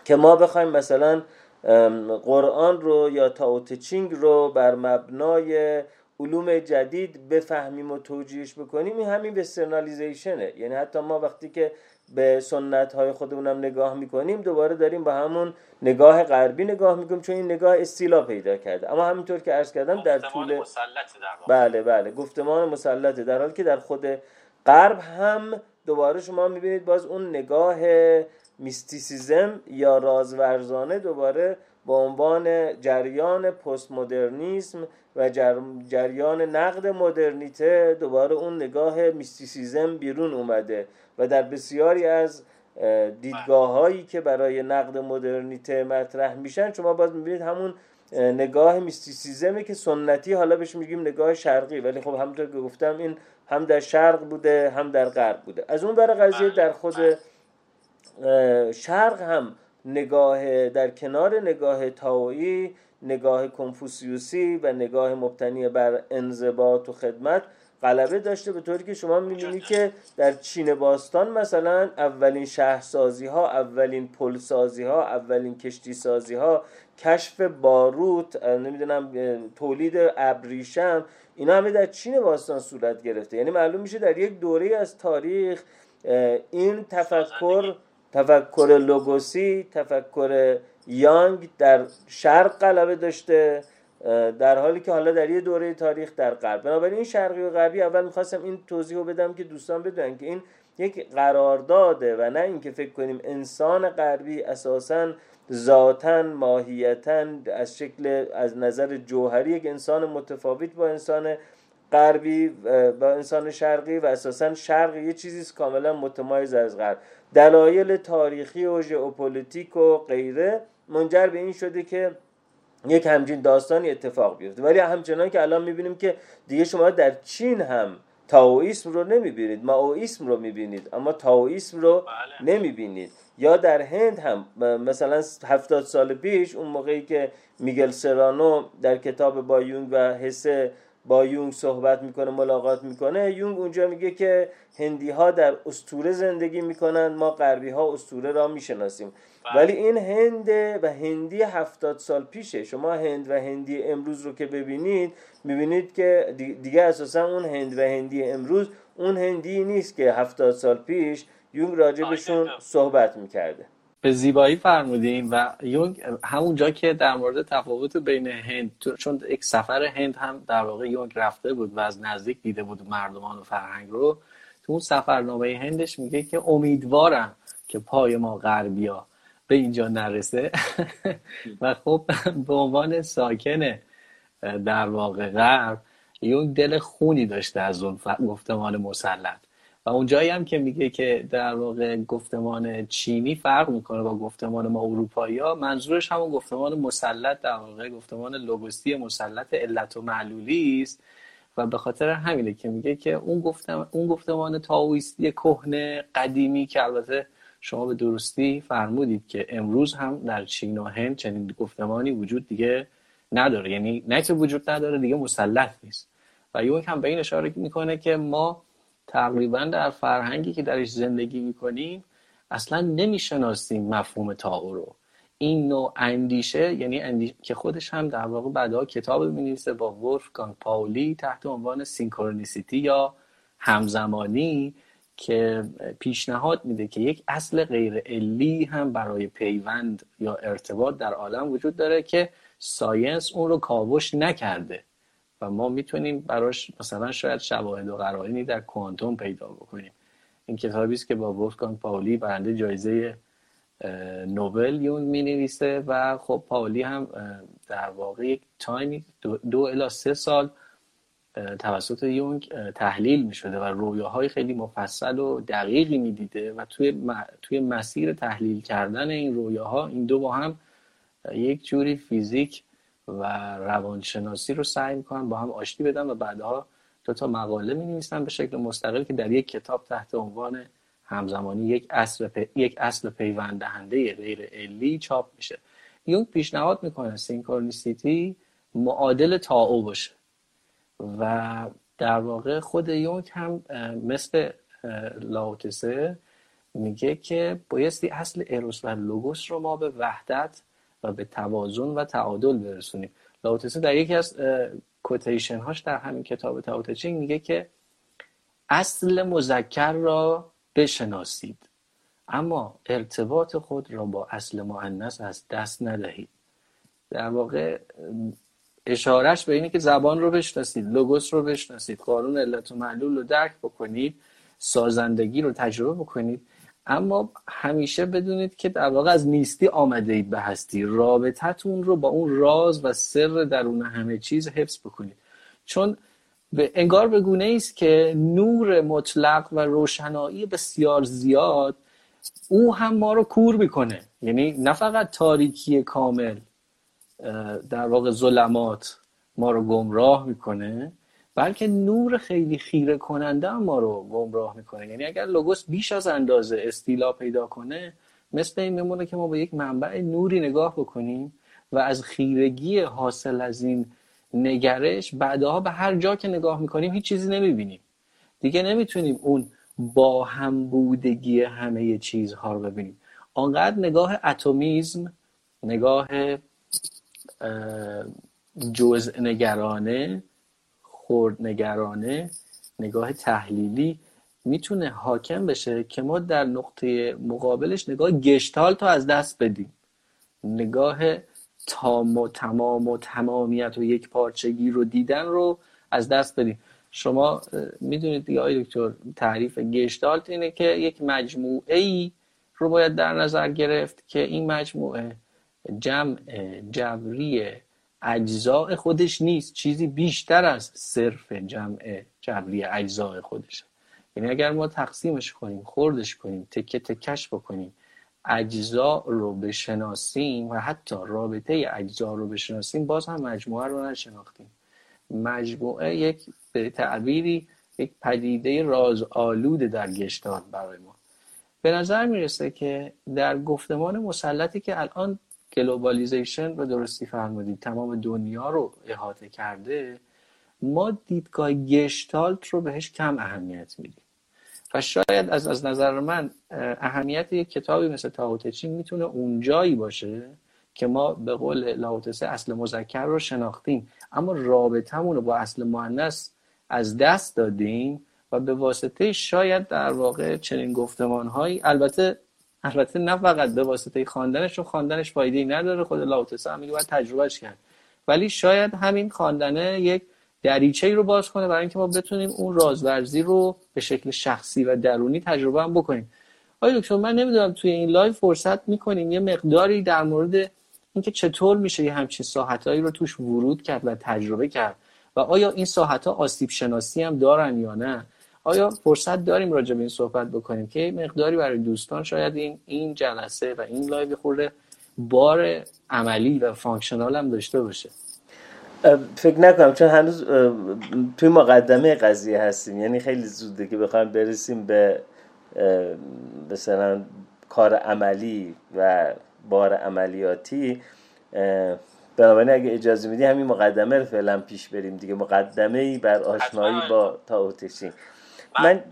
که ما بخوایم مثلا قرآن رو یا تائو ته چینگ رو بر مبنای علوم جدید بفهمیم و توجیهش بکنیم، این همین وسترنالیزیشنه. یعنی حتی ما وقتی که به سنت‌های خودمونم نگاه میکنیم دوباره داریم با همون نگاه غربی نگاه میکنیم، چون این نگاه استیلا پیدا کرده. اما همینطور که عرض کردم در طول مسلطه، در واقع بله بله گفتمان مسلطه، در حالی که در خود غرب هم دوباره شما میبینید باز اون نگاه میستیسیزم یا رازورزانه دوباره با عنوان جریان پست مدرنیسم و جر... جریان نقد مدرنیته دوباره اون نگاه میستیسیزم بیرون اومده و در بسیاری از دیدگاه هایی که برای نقد مدرنیته مطرح میشن شما باز میبینید همون نگاه میستیسیزمه که سنتی، حالا بهش میگیم نگاه شرقی، ولی خب همونطور که گفتم این هم در شرق بوده هم در غرب بوده. از اون برای قضیه در خود شرق هم نگاه در کنار نگاه تائویی، نگاه کنفوسیوسی و نگاه مبتنی بر انضباط و خدمت غلبه داشته، به طوری که شما می‌بینید که در چین باستان مثلا اولین شهرسازی‌ها، اولین پل‌سازی‌ها، اولین کشتی‌سازی‌ها، کشف باروت، نمیدونم تولید ابریشم، اینا همه در چین باستان صورت گرفته. یعنی معلوم میشه در یک دوره از تاریخ این تفکر تفکر لوگوسی، تفکر یانگ در شرق غلبه داشته، در حالی که حالا در یه دوره تاریخ در غرب. بنابراین این شرقی و غربی، اول می‌خواستم این توضیحو بدم که دوستان بدونن که این یک قرارداده و نه اینکه فکر کنیم انسان غربی اساساً ذاتاً ماهیتاً از شکل از نظر جوهری یک انسان متفاوت با انسان غربی با انسان شرقی و اساساً شرق یه چیزیست کاملاً متمایز از غرب. دلایل تاریخی و ژئوپلیتیک و غیره منجر به این شده که یک همچین داستانی اتفاق بیفته، ولی همچنان که الان میبینیم که دیگه شما در چین هم تائوئیسم رو نمیبینید، مائوئیسم رو میبینید اما تائوئیسم رو نمیبینید. یا در هند هم مثلا هفتاد سال پیش اون موقعی که میگل سرانو در کتاب با یونگ و حسه با یونگ صحبت میکنه، ملاقات میکنه، یونگ اونجا میگه که هندی ها در اسطوره زندگی میکنن، ما غربی ها اسطوره را میشناسیم. ولی این هند و هندی هفتاد سال پیشه. شما هند و هندی امروز رو که ببینید میبینید که دیگه اساسا اون هند و هندی امروز اون هندی نیست که هفتاد سال پیش یونگ راجبشون صحبت میکرده. به زیبایی فرمودیم. و یونگ همونجا که در مورد تفاوت بین هند، چون یک سفر هند هم در واقع یونگ رفته بود و از نزدیک دیده بود مردمان و فرهنگ رو، تو اون سفرنامه هندش میگه که امیدوارم که پای ما غربیا به اینجا نرسه و خب به عنوان ساکن در واقع غرب یونگ دل خونی داشته از اون گفتمان مسلط. و اون جایی هم که میگه که در واقع گفتمان چینی فرق میکنه با گفتمان ما اروپایی ها، منظورش همون گفتمان مسلط، در واقع گفتمان لوبستی مسلط علت و معلولی است. و به خاطر همینه که میگه که اون گفتمان اون گفتمان تائویستی کهنه قدیمی که البته شما به درستی فرمودید که امروز هم در چین و هند چنین گفتمانی وجود دیگه نداره، یعنی نه که وجود نداره، دیگه مسلط نیست. و یونگ هم به این اشاره میکنه که ما تقریبا در فرهنگی که درش زندگی میکنیم اصلا نمیشناسیم مفهوم تائو رو. این نوع اندیشه، یعنی اندیشه که خودش هم در واقع بعدها کتاب مینویسه با ورنر پاولی تحت عنوان سینکرونیسیتی یا همزمانی، که پیشنهاد میده که یک اصل غیر علی هم برای پیوند یا ارتباط در عالم وجود داره که ساینس اون رو کاوش نکرده و ما میتونیم براش مثلا شاید شواهد و قرائنی در کوانتوم پیدا بکنیم. این کتابی است که با ورنر پاولی برنده جایزه نوبل یونگ مینویسه و خب پاولی هم در واقع یک تایم دو الی سه سال توسط یونگ تحلیل میشده و رویاهای خیلی مفصل و دقیقی میدیده و توی م... توی مسیر تحلیل کردن این رویاها این دو با هم یک جوری فیزیک و روانشناسی رو سعی میکنن با هم آشتی بدن و بعدها دو تا مقاله مینویسن به شکل مستقل که در یک کتاب تحت عنوان همزمانی یک اصل پی... یک اصل پیوند دهنده غیر علی چاپ میشه. یونگ پیشنهاد میکنه سینکرونیسیتی معادل تائو باشه و در واقع خود یونگ هم مثل لائوتسه میگه که بایستی اصل اروس و لوگوس رو ما به وحدت و به توازن و تعادل برسونیم. لائوتسه در یکی از کوتیشن هاش در همین کتاب تائو ته چینگ میگه که اصل مذکر را بشناسید اما ارتباط خود را با اصل مؤنث از دست ندهید. در واقع اشارهش به اینه که زبان رو بشناسید، لوگوس رو بشناسید، قانون علت و معلول رو درک بکنید، سازندگی رو تجربه بکنید، اما همیشه بدونید که در واقع از نیستی آمده اید به هستی. رابطتون رو با اون راز و سر درون همه چیز حفظ بکنید، چون به انگار به گونه ایست که نور مطلق و روشنایی بسیار زیاد او هم ما رو کور میکنه. یعنی نه فقط تاریکی کامل در واقع ظلمات ما رو گمراه میکنه، بلکه نور خیلی خیره کننده ما رو گمراه میکنه. یعنی اگر لوگوس بیش از اندازه استیلا پیدا کنه، مثل این میمونه که ما به یک منبع نوری نگاه بکنیم و از خیرگی حاصل از این نگرش بعدها به هر جا که نگاه میکنیم هیچ چیزی نمیبینیم. دیگه نمیتونیم اون با هم بودگی همه چیزها رو ببینیم. آنقدر نگاه اتمیزم، نگاه جزء نگرانه، خرد نگرانه، نگاه تحلیلی میتونه حاکم بشه که ما در نقطه مقابلش نگاه گشتالت رو از دست بدیم، نگاه تام و تمام و تمامیت و یک پارچگی رو دیدن رو از دست بدیم. شما میدونید دیگه آقای دکتر، تعریف گشتالت اینه که یک مجموعه‌ای رو باید در نظر گرفت که این مجموعه جمع جبری اجزاء خودش نیست، چیزی بیشتر از صرف جمع جبری اجزاء خودش. یعنی اگر ما تقسیمش کنیم، خوردش کنیم، تکه تکش بکنیم، اجزاء رو بشناسیم و حتی رابطه اجزاء رو بشناسیم، باز هم مجموعه رو نشناختیم. مجموعه یک به تعبیری یک پدیده رازآلود در گشتار برای ما به نظر میرسه که در گفتمان مسلطی که الان گلوبالیزیشن به درستی فرمودید تمام دنیا رو احاطه کرده، ما دیدگاه گشتالت رو بهش کم اهمیت میدیم و شاید از از نظر من اهمیت یک کتابی مثل تائو ته چینگ میتونه اونجایی باشه که ما به قول لائوتسه اصل مذکر رو شناختیم اما رابطمون رو با اصل مؤنث از دست دادیم و به واسطه شاید در واقع چنین گفتمان‌هایی، البته البته نه فقط به واسطه خواندنش، و خواندنش فایده‌ای نداره، خود لائوتسه هم میگه باید تجربهش کرد، ولی شاید همین خواندنه یک دریچه‌ای رو باز کنه برای اینکه ما بتونیم اون رازورزی رو به شکل شخصی و درونی تجربه هم بکنیم. آقای دکتر من نمیدونم توی این لایو فرصت می‌کنیم یه مقداری در مورد اینکه چطور میشه یه همچین ساحتایی رو توش ورود کرد و تجربه کرد و آیا این ساحت‌ها آسیب شناسی هم دارن یا نه؟ آیا فرصت داریم راجع به این صحبت بکنیم که مقداری برای دوستان شاید این این جلسه و این لایو خورده بار عملی و فانکشنال هم داشته باشه؟ فکر نکنم، چون هنوز توی مقدمه قضیه هستیم، یعنی خیلی زوده که بخوایم برسیم به مثلا کار عملی و بار عملیاتی. بنابراین اگه اجازه میدی همین مقدمه رو فعلا پیش بریم دیگه، مقدمه‌ای بر آشنایی با تائو ته چینگ. من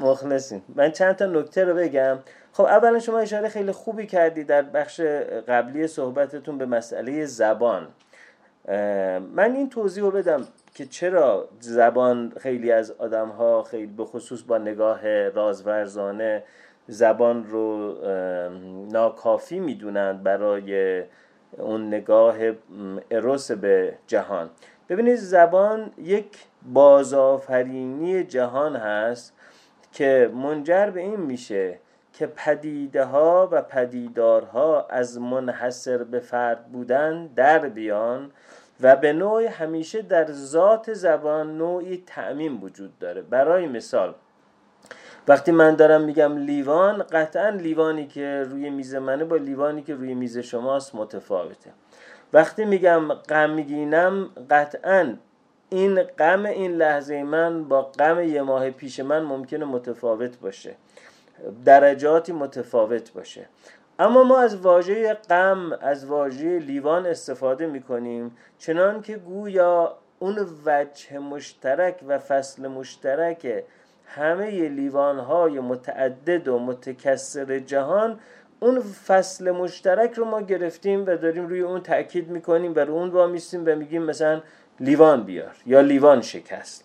مخلصیم، من چند تا نکته رو بگم. خب اولا شما اشاره خیلی خوبی کردی در بخش قبلی صحبتتون به مسئله زبان. من این توضیح رو بدم که چرا زبان خیلی از آدم‌ها، خیلی به خصوص با نگاه رازورزانه، زبان رو ناکافی میدونند برای اون نگاه اروس به جهان. ببینید زبان یک بازآفرینی جهان هست که منجر به این میشه که پدیده ها و پدیدارها از منحصر به فرد بودن در بیان و به نوعی همیشه در ذات زبان نوعی تعمیم وجود داره. برای مثال وقتی من دارم میگم لیوان، قطعا لیوانی که روی میز منه با لیوانی که روی میز شماست متفاوته. وقتی میگم غمگینم، قطعا این غم این لحظه من با غم یه ماه پیش من ممکنه متفاوت باشه، درجاتی متفاوت باشه. اما ما از واژه غم، از واژه لیوان استفاده میکنیم چنان که گویا اون وجه مشترک و فصل مشترک همه لیوان‌های متعدد و متکثر جهان، اون فصل مشترک رو ما گرفتیم و داریم روی اون تأکید میکنیم و روی اون وامیستیم و میگیم مثلا لیوان بیار یا لیوان شکست.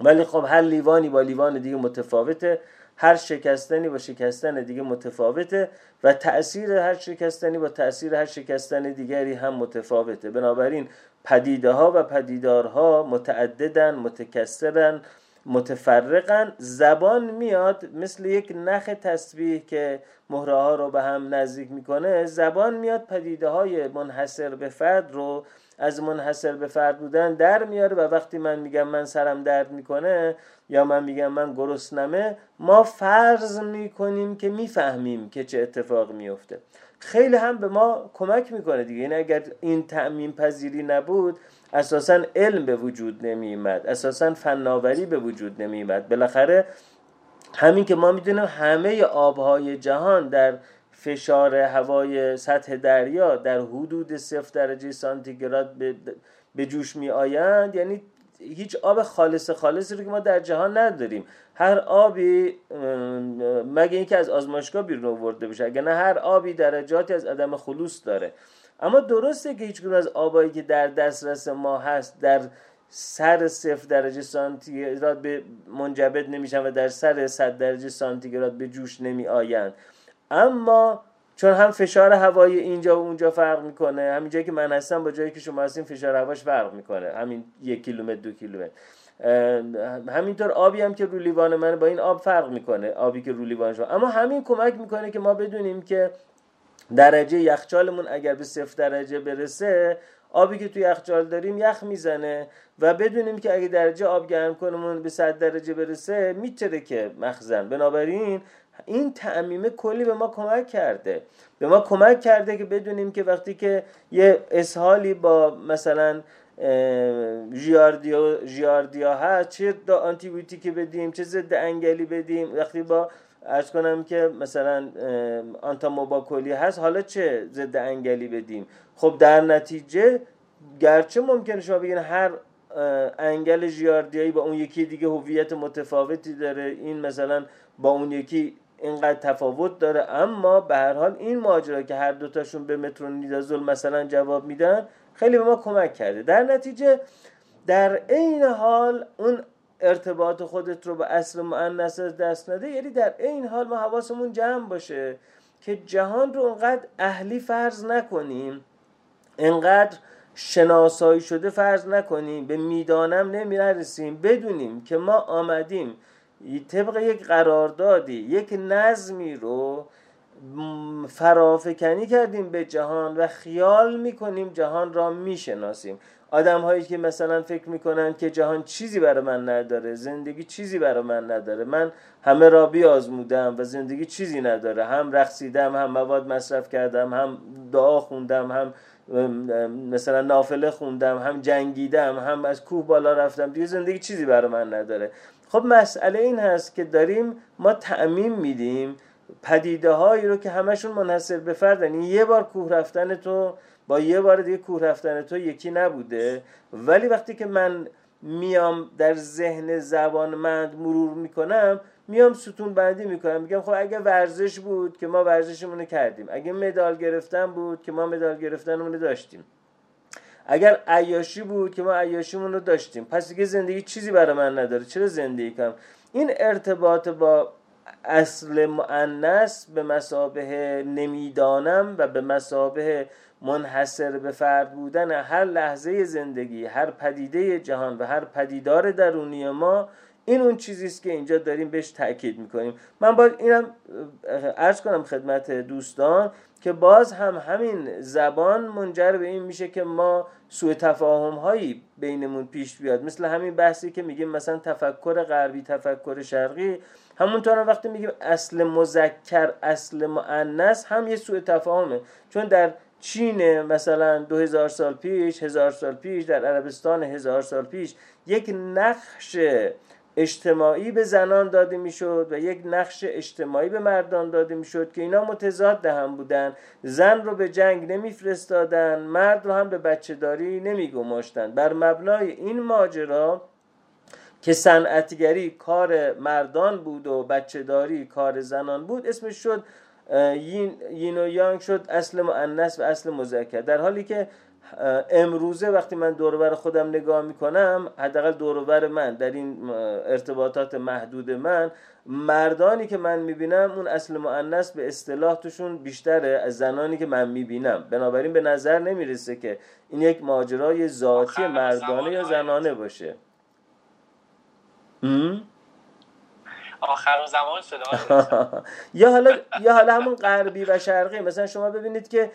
ولی خب هر لیوانی با لیوان دیگه متفاوته، هر شکستنی با شکستن دیگه متفاوته و تأثیر هر شکستنی با تأثیر هر شکستن دیگری هم متفاوته. بنابراین پدیده ها و پدیدارها متعددن، متکثرن، متفرقن. زبان میاد مثل یک نخ تسبیح که مهره ها رو به هم نزدیک میکنه، زبان میاد پدیده های منحصر به فرد رو از منحصر به فرد بودن در میاره و وقتی من میگم من سرم درد میکنه یا من میگم من گرسنمه، ما فرض میکنیم که میفهمیم که چه اتفاق میفته. خیلی هم به ما کمک میکنه دیگه، یعنی اگر این تعمیم پذیری نبود اساساً علم به وجود نمیومد، اساساً فناوری به وجود نمیومد. بالاخره همین که ما میدونیم همه آبهای جهان در فشار هوای سطح دریا در حدود صفر درجه سانتیگراد به جوش می آیند، یعنی هیچ آب خالص خالصی رو که ما در جهان نداریم. هر آبی مگه اینکه از آزمایشگاه بیرون آورده بشه، اگه نه هر آبی درجاتی از عدم خلوص داره. اما درسته که هیچکدوم از آبایی که در دسترس ما هست در سر صفر درجه سانتیگراد به منجمد نمیشن و در سر صد درجه سانتیگراد به جوش نمی آیند، اما چون هم فشار هوای اینجا و اونجا فرق میکنه، همین جایی که من هستم با جایی که شما هستین فشار هواش فرق میکنه، همین یک کیلومتر دو کیلومتر. همینطور آبی هم که رو لیوان من با این آب فرق میکنه، آبی که رو لیوان شما. اما همین کمک میکنه که ما بدونیم که درجه یخچالمون اگر به صفر درجه برسه، آبی که توی یخچال داریم یخ میزنه و بدونیم که اگه درجه آب گرم کنمون به صد درجه برسه میترکه مخزن. بنابراین این تعمیم کلی به ما کمک کرده، به ما کمک کرده که بدونیم که وقتی که یه اسهالی با مثلا ژیاردیا ژیاردیا هست، چه آنتیبیوتیکی بدیم، چه ضد انگلی بدیم. وقتی با عرض کنم که مثلا آنتاموباکولی هست، حالا چه ضد انگلی بدیم؟ خب در نتیجه گرچه ممکنه شما بگین هر انگل ژیاردیایی با اون یکی دیگه هویت متفاوتی داره، این مثلا با اون یکی اینقدر تفاوت داره، اما به هر حال این ماجرا که هر دوتاشون به مترونیدازول مثلا جواب میدن خیلی به ما کمک کرده. در نتیجه در این حال اون ارتباط خودت رو با اصل مؤنث از دست نده، یعنی در این حال ما حواسمون جمع باشه که جهان رو اونقدر اهلی فرض نکنیم، اینقدر شناسایی شده فرض نکنیم، به میدانم نمیرسیم، بدونیم که ما آمدیم طبق یک قراردادی، یک نظمی رو فرافکنی کردیم به جهان و خیال میکنیم جهان را میشناسیم. آدم هایی که مثلا فکر میکنن که جهان چیزی برای من نداره، زندگی چیزی برای من نداره، من همه را بیازمودم و زندگی چیزی نداره، هم رقصیدم، هم مواد مصرف کردم، هم دعا خوندم، هم مثلا نافله خوندم، هم جنگیدم، هم از کوه بالا رفتم، دیگه زندگی چیزی برای من نداره. خب مسئله این هست که داریم ما تعمیم میدیم پدیده هایی رو که همشون منحصر به فردن. یه بار کوه رفتن تو با یه بار دیگه کوه رفتن تو یکی نبوده، ولی وقتی که من میام در ذهن زبانمند مرور میکنم، میام ستون بندی میکنم، میگم خب اگه ورزش بود که ما ورزشمونو کردیم، اگه مدال گرفتن بود که ما مدال گرفتنمونو داشتیم، اگر عیاشی بود که ما عیاشیمونو داشتیم، پس دیگه زندگی چیزی برای من نداره، چرا زندگی کنم؟ این ارتباط با اصل مؤنث به مثابه نمیدانم و به مثابه منحصر به فرد بودن هر لحظه زندگی، هر پدیده جهان و هر پدیدار درونی ما، این اون چیزیست که اینجا داریم بهش تأکید میکنیم. من باید اینم عرض کنم خدمت دوستان که باز هم همین زبان منجر به این میشه که ما سوء تفاهم هایی بینمون پیش بیاد، مثل همین بحثی که میگیم مثلا تفکر غربی، تفکر شرقی. همونطور وقتی میگیم اصل مذکر، اصل مؤنث، هم یه سوء تفاهمه، چون در چین مثلا دو هزار سال پیش، هزار سال پیش، در عربستان هزار سال پیش یک نقش اجتماعی به زنان داده میشد و یک نقش اجتماعی به مردان داده میشد که اینا متضاد هم بودن. زن رو به جنگ نمیفرستادن، مرد رو هم به بچه‌داری نمیگماشتن. بر مبنای این ماجرا که صنعتگری کار مردان بود و بچه‌داری کار زنان بود، اسمش شد یین, یین و یانگ، شد اصل مؤنث و اصل مذکر. در حالی که امروزه وقتی من دور و بر خودم نگاه میکنم، حداقل دور و بر من در این ارتباطات محدود من، مردانی که من میبینم اون اصل مؤنث به اصطلاح توشون بیشتره از زنانی که من میبینم. بنابراین به نظر نمیرسه که این یک ماجرای ذاتی مردانه یا زنانه باشه. آخر زمان شده. یا حالا یا حالا همون غربی و شرقی، مثلا شما ببینید که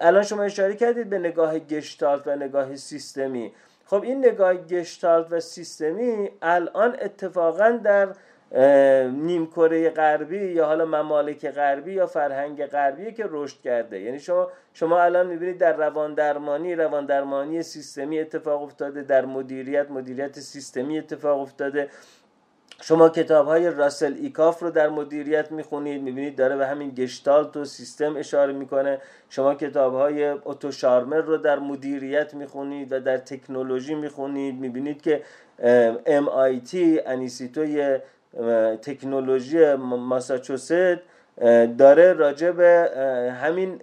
الان شما اشاره کردید به نگاه گشتالت و نگاه سیستمی. خب این نگاه گشتالت و سیستمی الان اتفاقا در نیمکره غربی یا حالا ممالک غربی یا فرهنگ غربی که رشد کرده، یعنی شما شما الان می‌بینید در روان درمانی، روان درمانی سیستمی اتفاق افتاده، در مدیریت، مدیریت سیستمی اتفاق افتاده. شما کتاب‌های راسل ایکاف رو در مدیریت می‌خونید، می‌بینید داره به همین گشتالت و سیستم اشاره می‌کنه. شما کتاب‌های اوتو شارمر رو در مدیریت می‌خونید و در تکنولوژی می‌خونید، می‌بینید که ام آی تی، انیستیتوی تکنولوژی ماساچوست، داره راجع به همین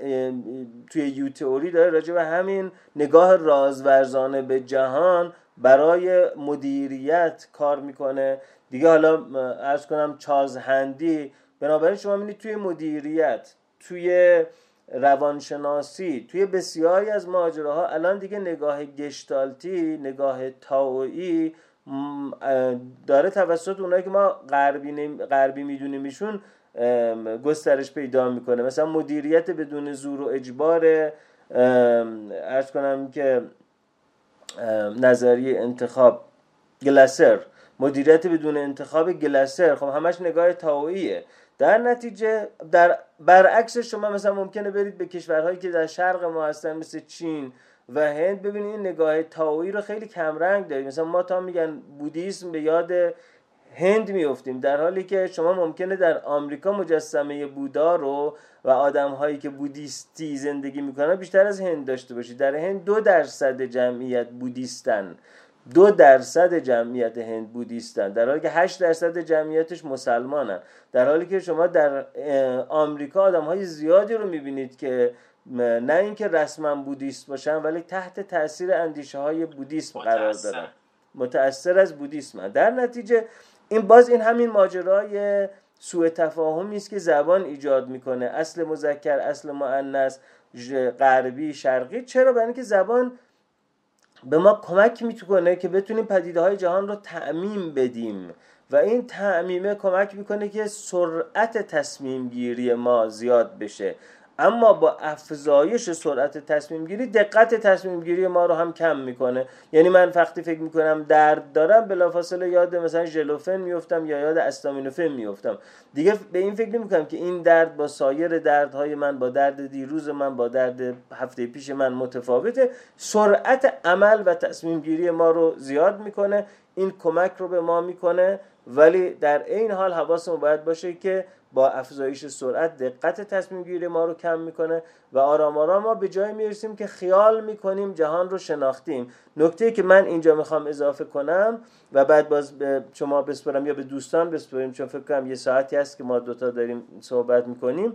توی یو تئوری داره راجع به همین نگاه رازورزانه به جهان برای مدیریت کار می‌کنه. دیگه حالا عرض کنم چارلز هندی. بنابراین شما می‌بینید توی مدیریت، توی روانشناسی، توی بسیاری از ماجراها الان دیگه نگاه گشتالتی، نگاه تائویی داره توسط اونایی که ما غربی غربی میدونیمشون گسترش پیدا میکنه. مثلا مدیریت بدون زور و اجبار، عرض کنم که نظریه انتخاب گلاسر، مدیریت بدون انتخاب گلاسر، خب همش نگاه تائوییه. در نتیجه در برعکس شما مثلا ممکنه برید به کشورهایی که در شرق ما هستن، مثل چین، و هند ببینید این نگاه تاویی رو خیلی کم رنگ داریم. مثلا ما تا میگن بودیسم به یاد هند میافتیم، در حالی که شما ممکنه در آمریکا مجسمه بودا رو و آدم‌هایی که بودیستی زندگی میکنن بیشتر از هند داشته باشید. در هند دو درصد جمعیت بودیستن، دو درصد جمعیت هند بودیستن، در حالی که هشت درصد جمعیتش مسلمانن. در حالی که شما در آمریکا آدم‌های زیادی رو میبینید که نه اینکه رسما بودیست باشن ولی تحت تاثیر اندیشه‌های بودیسم قرار دارن، متأثر از بودیسم. در نتیجه این باز این همین ماجرای سوء تفاهمی است که زبان ایجاد میکنه. اصل مذکر، اصل مؤنث، غربی، شرقی. چرا؟ برای اینکه زبان به ما کمک میکنه که بتونیم پدیده‌های جهان رو تعمیم بدیم و این تعمیمه کمک میکنه که سرعت تصمیم گیری ما زیاد بشه، اما با افزایش سرعت تصمیم گیری دقت تصمیم گیری ما رو هم کم میکنه. یعنی من وقتی فکر میکنم درد دارم بلافاصله یاد مثلا ژلوفن میافتم یا یاد استامینوفن میافتم. دیگه به این فکر نمیکنم که این درد با سایر دردهای من، با درد دیروز من، با درد هفته پیش من متفاوته. سرعت عمل و تصمیم گیری ما رو زیاد میکنه، این کمک رو به ما میکنه، ولی در این حال حواسمون باید باشه که با افزایش سرعت دقت تصمیم گیری ما رو کم میکنه و آرام آرام ما به جایی میرسیم که خیال میکنیم جهان رو شناختیم. نکته که من اینجا میخوام اضافه کنم و بعد باز به شما بسپرم یا به دوستان بسپریم، چون فکر کنم یه ساعتی هست که ما دوتا داریم صحبت میکنیم،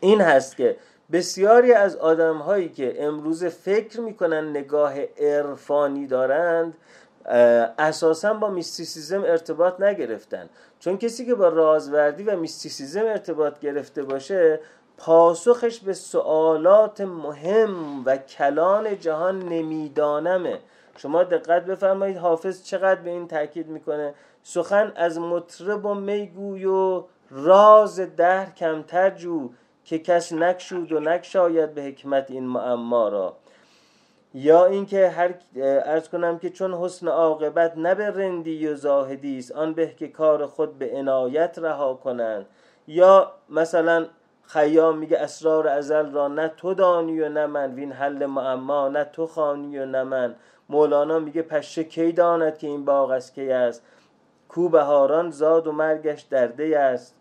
این هست که بسیاری از آدم هایی که امروز فکر میکنن نگاه عرفانی دارند اساساً با میستیسیزم ارتباط نگرفتن. چون کسی که با رازوردی و میستیسیزم ارتباط گرفته باشه پاسخش به سوالات مهم و کلان جهان نمیدانمه. شما دقت بفرمایید حافظ چقدر به این تاکید میکنه: سخن از مطرب و میگوی و راز دهر کمتر جو، که کس نکشود و نکشاید به حکمت این معما را. یا اینکه هر عرض کنم که چون حسن عاقبت نه به رندی و زاهدی است، آن به که کار خود به عنایت رها کنند. یا مثلا خیام میگه اسرار ازل را نه تو دانی و نه من، وین حل معما نه تو خوانی و نه من. مولانا میگه پشه کی داند که این باغ از کی است، کو بهاران زاد و مرگش در دی است.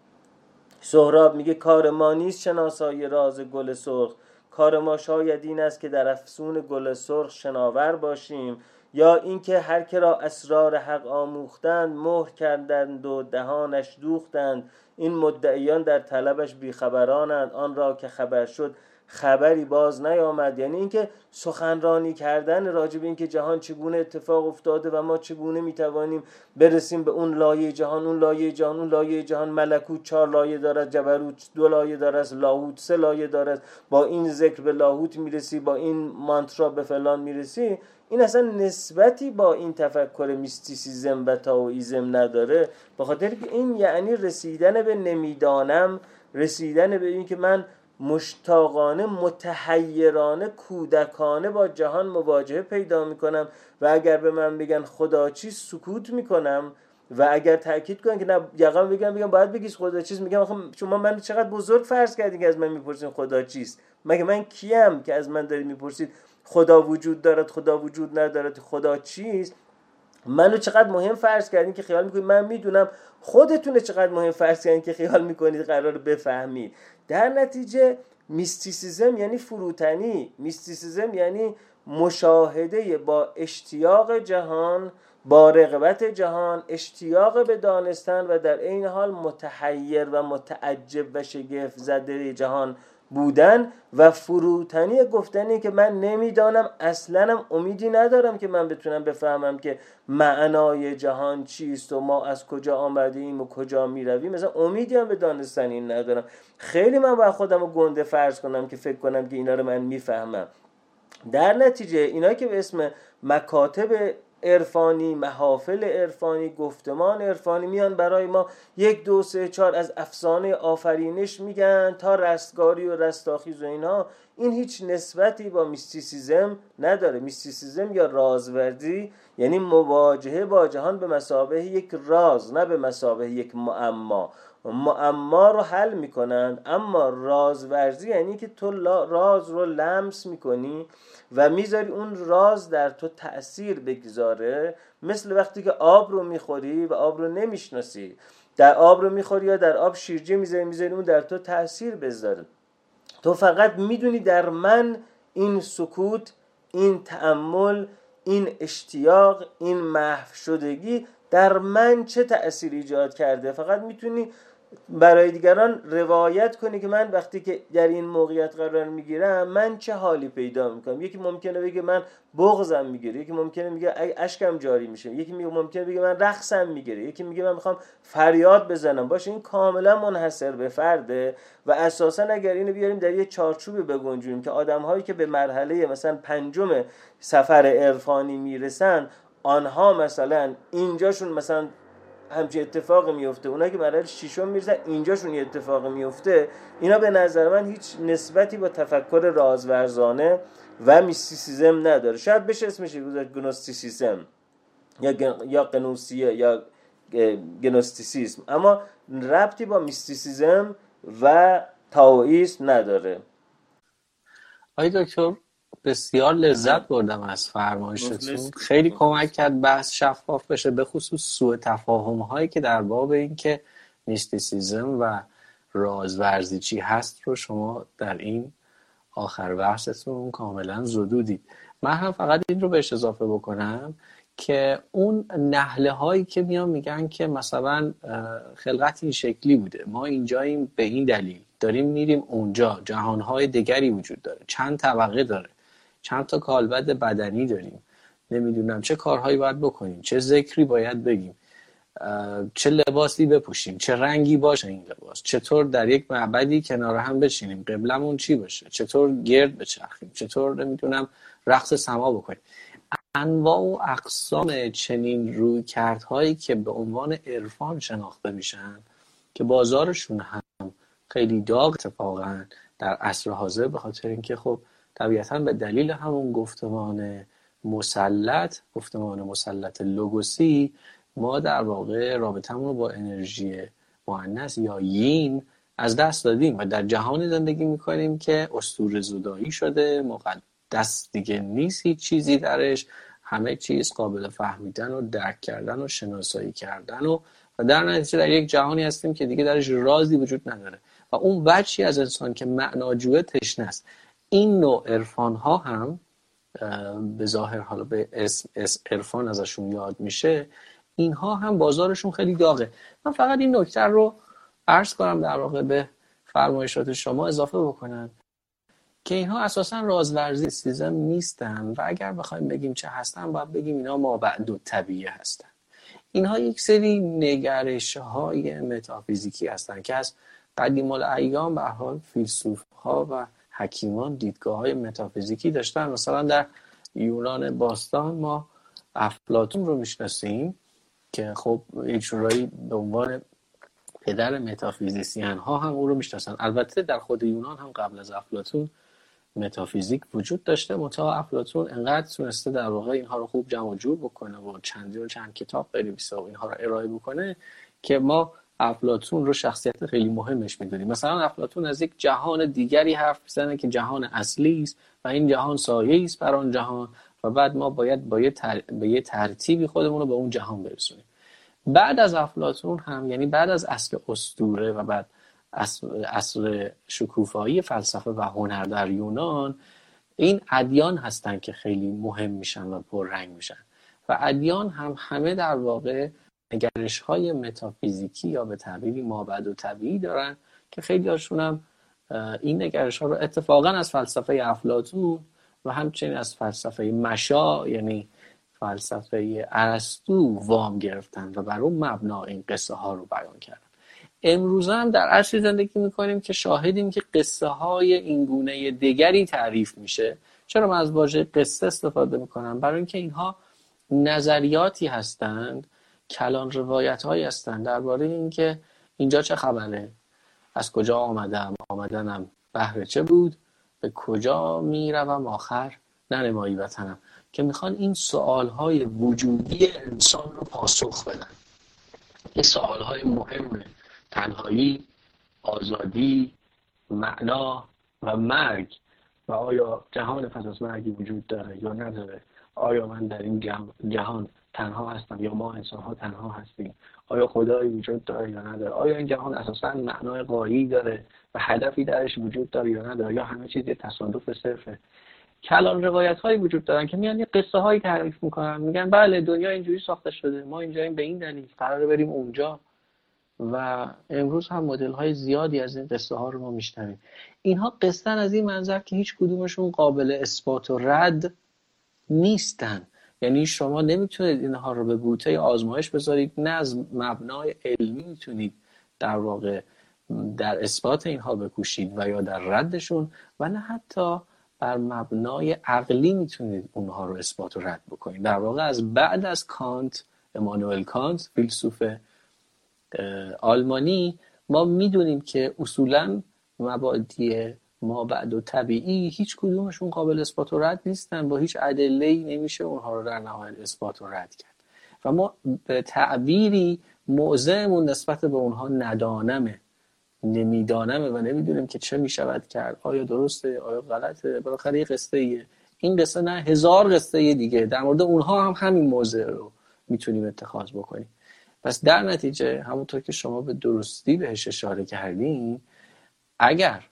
سهراب میگه کار ما نیست شناسای راز گل سرخ، کار ما شاید این است که در افسون گل سرخ شناور باشیم. یا اینکه هر که را اسرار حق آموختند، مهر کردند و دهانش دوختند. این مدعیان در طلبش بیخبرانند، آن را که خبر شد خبری باز نیامد. یعنی اینکه سخنرانی کردن راجب اینکه جهان چگونه اتفاق افتاده و ما چگونه میتوانیم برسیم به اون لایه جهان، اون لایه جهان، اون لایه جهان، ملکوت چهار لایه دارد، جبروت دو لایه دارد، لاهوت سه لایه دارد، با این ذکر به لاهوت میرسی، با این مانترا به فلان میرسی. این اصلا نسبتی با این تفکر میستیسیزم و تائویسم نداره، به خاطر که این یعنی رسیدن به نمیدانم، رسیدن به این که من مشتاقانه، متحیرانه، کودکانه با جهان مواجهه پیدا میکنم و اگر به من بگن خدا چیز سکوت میکنم و اگر تاکید کنن که نه یقا بگم بگم باید بگیش خدا چیز، میگم آخه شما من چقدر بزرگ فرض کردین که از من میپرسین خدا چیست؟ مگه من کیم که از من دارید میپرسید خدا وجود دارد، خدا وجود ندارد، خدا چیست؟ منو چقدر مهم فرض کردین که خیال میکنید من میدونم، خودتونه چقدر مهم فرض کردین که خیال میکنید قرار بفهمید. در نتیجه میستیسیزم یعنی فروتنی، میستیسیزم یعنی مشاهده با اشتیاق جهان، با رغبت جهان، اشتیاق به دانستن و در این حال متحیر و متعجب و شگفت زده جهان بودن. و فروتنی گفتنی که من نمیدانم، اصلاً امیدی ندارم که من بتونم بفهمم که معنای جهان چیست و ما از کجا آمدیم و کجا میرویم. مثلا امیدی هم به دانستن این ندارم. خیلی من باید خودم رو گنده فرض کنم که فکر کنم که اینا رو من میفهمم. در نتیجه اینا که به اسم مکاتب عرفانی، محافل عرفانی، گفتمان عرفانی میان برای ما یک دو سه چار از افسانه آفرینش میگن تا رستگاری و رستاخیز و اینا، این هیچ نسبتی با میستیسیزم نداره. میستیسیزم یا رازوردی یعنی مواجهه با جهان به مثابه یک راز، نه به مثابه یک معما. معما رو حل میکنند. اما رازورزی یعنی که تو راز رو لمس میکنی و میذاری اون راز در تو تأثیر بگذاره، مثل وقتی که آب رو میخوری و آب رو نمیشناسی، در آب رو میخوری یا در آب شیرجه میذاری میذاری اون در تو تأثیر بذاره. تو فقط میدونی در من این سکوت، این تأمل، این اشتیاق، این محو شدگی در من چه تأثیر ایجاد کرده. فقط میتونی برای دیگران روایت کنی که من وقتی که در این موقعیت قرار میگیرم من چه حالی پیدا میکنم. یکی ممکنه بگه من بغضم میگیره، یکی ممکنه میگه اشکم جاری میشه، یکی ممکنه بگه من رقصم میگیره، یکی میگه من میخوام فریاد بزنم. باشه، این کاملا منحصر به فرده و اساسا اگر اینو بیاریم در یه چارچوبی بگنجونیم که آدم‌هایی که به مرحله مثلا پنجم سفر عرفانی میرسن، آنها مثلا اینجاشون مثلا همچین اتفاق میفته، اونایی که برای شیشون میرسن اینجاشون یه اتفاق میفته. اینا به نظر من هیچ نسبتی با تفکر رازورزانه و میستیسیزم نداره. شاید بشه اسمش گذاشت گنوستیسیزم یا یا قنوسیه یا گنوستیسیزم، اما ربطی با میستیسیزم و تائوئیسم نداره. آیا دکتر بسیار لذت بردم از فرمایشتون، خیلی کمک کرد بحث شفاف بشه، به خصوص سوء تفاهم هایی که در باب این که میستیسیزم و رازورزی چی هست رو شما در این آخر بحثتون کاملا زدودید. من هم فقط این رو بهش اضافه بکنم که اون نحله هایی که میان میگن که مثلا خلقت این شکلی بوده، ما اینجاییم به این دلیل، داریم میریم اونجا، جهانهای دیگری وجود داره، چند طبقه داره، چند تا کالبد بدنی داریم، نمیدونم چه کارهایی باید بکنیم، چه ذکری باید بگیم، چه لباسی بپوشیم، چه رنگی باشه این لباس، چطور در یک معبدی کنار هم بشینیم، قبلمون چی باشه، چطور گرد بچرخیم، چطور نمیدونم رقص سما بکنیم. انواع و اقسام چنین رویکردهایی که به عنوان عرفان شناخته میشن که بازارشون هم خیلی داغ اتفاقا در عصر حاضر، به خاطر اینکه خب طبیعتاً به دلیل همون گفتمان مسلط، گفتمان مسلط لوگوسی، ما در واقع رابطمون رو با انرژی مؤنث یا یین از دست دادیم و در جهان زندگی میکنیم که اسطوره زدایی شده، مقدس دیگه نیست هیچ چیزی درش، همه چیز قابل فهمیدن و درک کردن و شناسایی کردن و و در نتیجه در یک جهانی هستیم که دیگه درش رازی وجود نداره و اون بچه‌ای از انسان که معناجوه تشنه است. این نوع عرفان‌ها هم به ظاهر حالا به اسم اس عرفان ازشون یاد میشه، اینها هم بازارشون خیلی داغه. من فقط این نکته رو عرض کنم در واقع به فرمایشات شما اضافه بکنم که اینها اساساً رازورزی سیزم نیستن و اگر بخوایم بگیم چه هستن باید بگیم اینا مابعد الطبیعه هستن. اینها یک سری نگرش‌های متافیزیکی هستند که از قدیم الایام به هر حال فیلسوف‌ها و حکیمان دیدگاه‌های متافیزیکی داشتن. مثلا در یونان باستان ما افلاطون رو می‌شناسیم که خب یک جورایی به عنوان پدر متافیزیسیان‌ها هم او رو می‌شناسن. البته در خود یونان هم قبل از افلاطون متافیزیک وجود داشته، متا افلاطون انقدر تونسته در واقع اینها رو خوب جمع و جور بکنه و چندی و چند کتاب بنویسه و اینها رو ارائه بکنه که ما افلاطون رو شخصیت خیلی مهمش می‌دونیم. مثلا افلاطون از یک جهان دیگری حرف می‌زنه که جهان اصلی است و این جهان سایه‌ای است بر آن جهان و بعد ما باید با یه تر... به یه ترتیبی خودمون رو به اون جهان برسونیم. بعد از افلاطون هم یعنی بعد از اصل اسطوره و بعد عصر شکوفایی فلسفه و هنر در یونان، این ادیان هستن که خیلی مهم میشن و پررنگ میشن و ادیان هم همه در واقع نگرش های متافیزیکی یا به تعبیری مابعد و طبیعی دارن که خیلی هاشون هم این نگرش ها رو اتفاقا از فلسفه افلاطون و همچنین از فلسفه مشاع یعنی فلسفه ارسطو وام گرفتن و بر اون مبنا این قصه ها رو بیان کردن. امروز هم در عصر زندگی میکنیم که شاهدیم که قصه های این گونه دیگری تعریف میشه. چرا من از واژه قصه استفاده میکنم؟ برای اینکه اینها نظریاتی هستند، کلان روایت هایی هستند درباره اینکه اینجا چه خبره، از کجا آمدم، آمدنم بهر چه بود، به کجا میروم آخر ننمایی وطنم، که میخوان این سوال های وجودی انسان رو پاسخ بدن. این سوال های مهمه تنهایی، آزادی، معنا و مرگ، و آیا جهان پس از مرگی وجود داره یا نداره؟ آیا من در این جهان تنها هستم یا ما انسان ها تنها هستیم؟ آیا خدایی وجود داره یا نداره؟ آیا این جهان اساساً معنای غایی داره و هدفی درش وجود داره یا نداره؟ یا همه چیز یه تصادف صرفه؟ کلان روایت هایی وجود دارن که میان یه قصه هایی تعریف میکنن، میگن بله دنیا اینجوری ساخته شده، ما اینجاییم به این دلیل، قراره بریم اونجا. و امروز هم مدل های زیادی از این قصه ها رو ما میشنویم. اینها قصه از این منظر که هیچ کدومشون قابل اثبات و رد نیستن، یعنی شما نمیتونید اینها رو به بوته آزمایش بذارید، نه از مبنای علمی میتونید در واقع در اثبات اینها بکوشید و یا در ردشون، و نه حتی بر مبنای عقلی میتونید اونها رو اثبات و رد بکنید. در واقع از بعد از کانت، امانوئل کانت فیلسوف آلمانی، ما میدونیم که اصولاً مبادی ما بعد و طبیعی هیچ کدومشون قابل اثبات و رد نیستن، با هیچ ادله‌ای نمیشه اونها رو در نهایت اثبات و رد کرد، و ما به تعبیری معزمون نسبت به اونها ندانمه، نمیدانمه و نمیدونیم که چه میشود کرد، آیا درسته آیا غلطه. بالاخره یه قصه ایه. این قصه نه هزار قصه دیگه در مورد اونها هم همین موضوع رو میتونیم اتخاذ بکنیم. پس در نتیجه همونطور که شما به درستی بهش اشاره کردین، اگر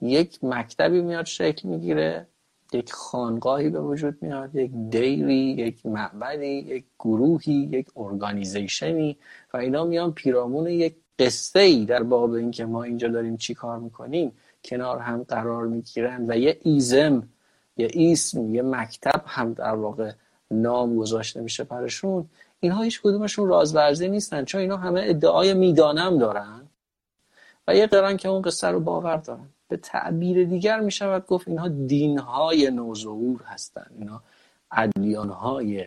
یک مکتبی میاد شکل میگیره، یک خانقاهی به وجود میاد، یک دیری، یک معبدی، یک گروهی، یک ارگانیزیشنی، و اینا میان پیرامون یک قصه‌ای در باب اینکه ما اینجا داریم چی کار میکنیم کنار هم قرار میگیرن، و یه ایزم، یه اسم، یه مکتب هم در واقع نام گذاشته میشه برشون. اینها هیچ کدومشون رازورزی نیستن، چون اینا همه ادعای میدانم دارن و یه دارن که اون قصه رو باور دارن. به تعبیر دیگر میشود گفت اینها دینهای نوظهور هستن، اینا ادیانهای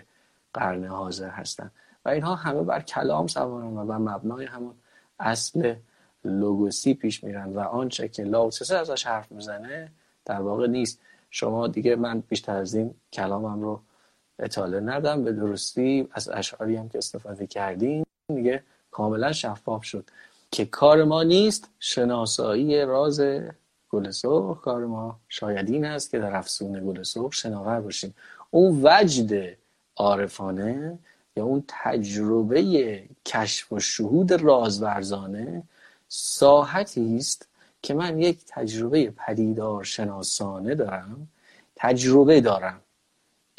قرن حاضر هستن، و اینها همه بر کلام سوارن و بر مبنای همون اصل لوگوسی پیش میرن، و آنچه که لائوتسه ازش حرف میزنه در واقع نیست. شما دیگه، من بیشتر از این کلامم رو اطاله ندم، به درستی از اشعاری هم که استفاده کردیم دیگه کاملا شفاف شد که کار ما نیست شناسایی راز گل سرخ، کار ما شاید این است که در افسون گل سرخ شناور باشیم. اون وجد عارفانه یا اون تجربه کشف و شهود رازورزانه ساحتی است که من یک تجربه پدیدار شناسانه دارم، تجربه دارم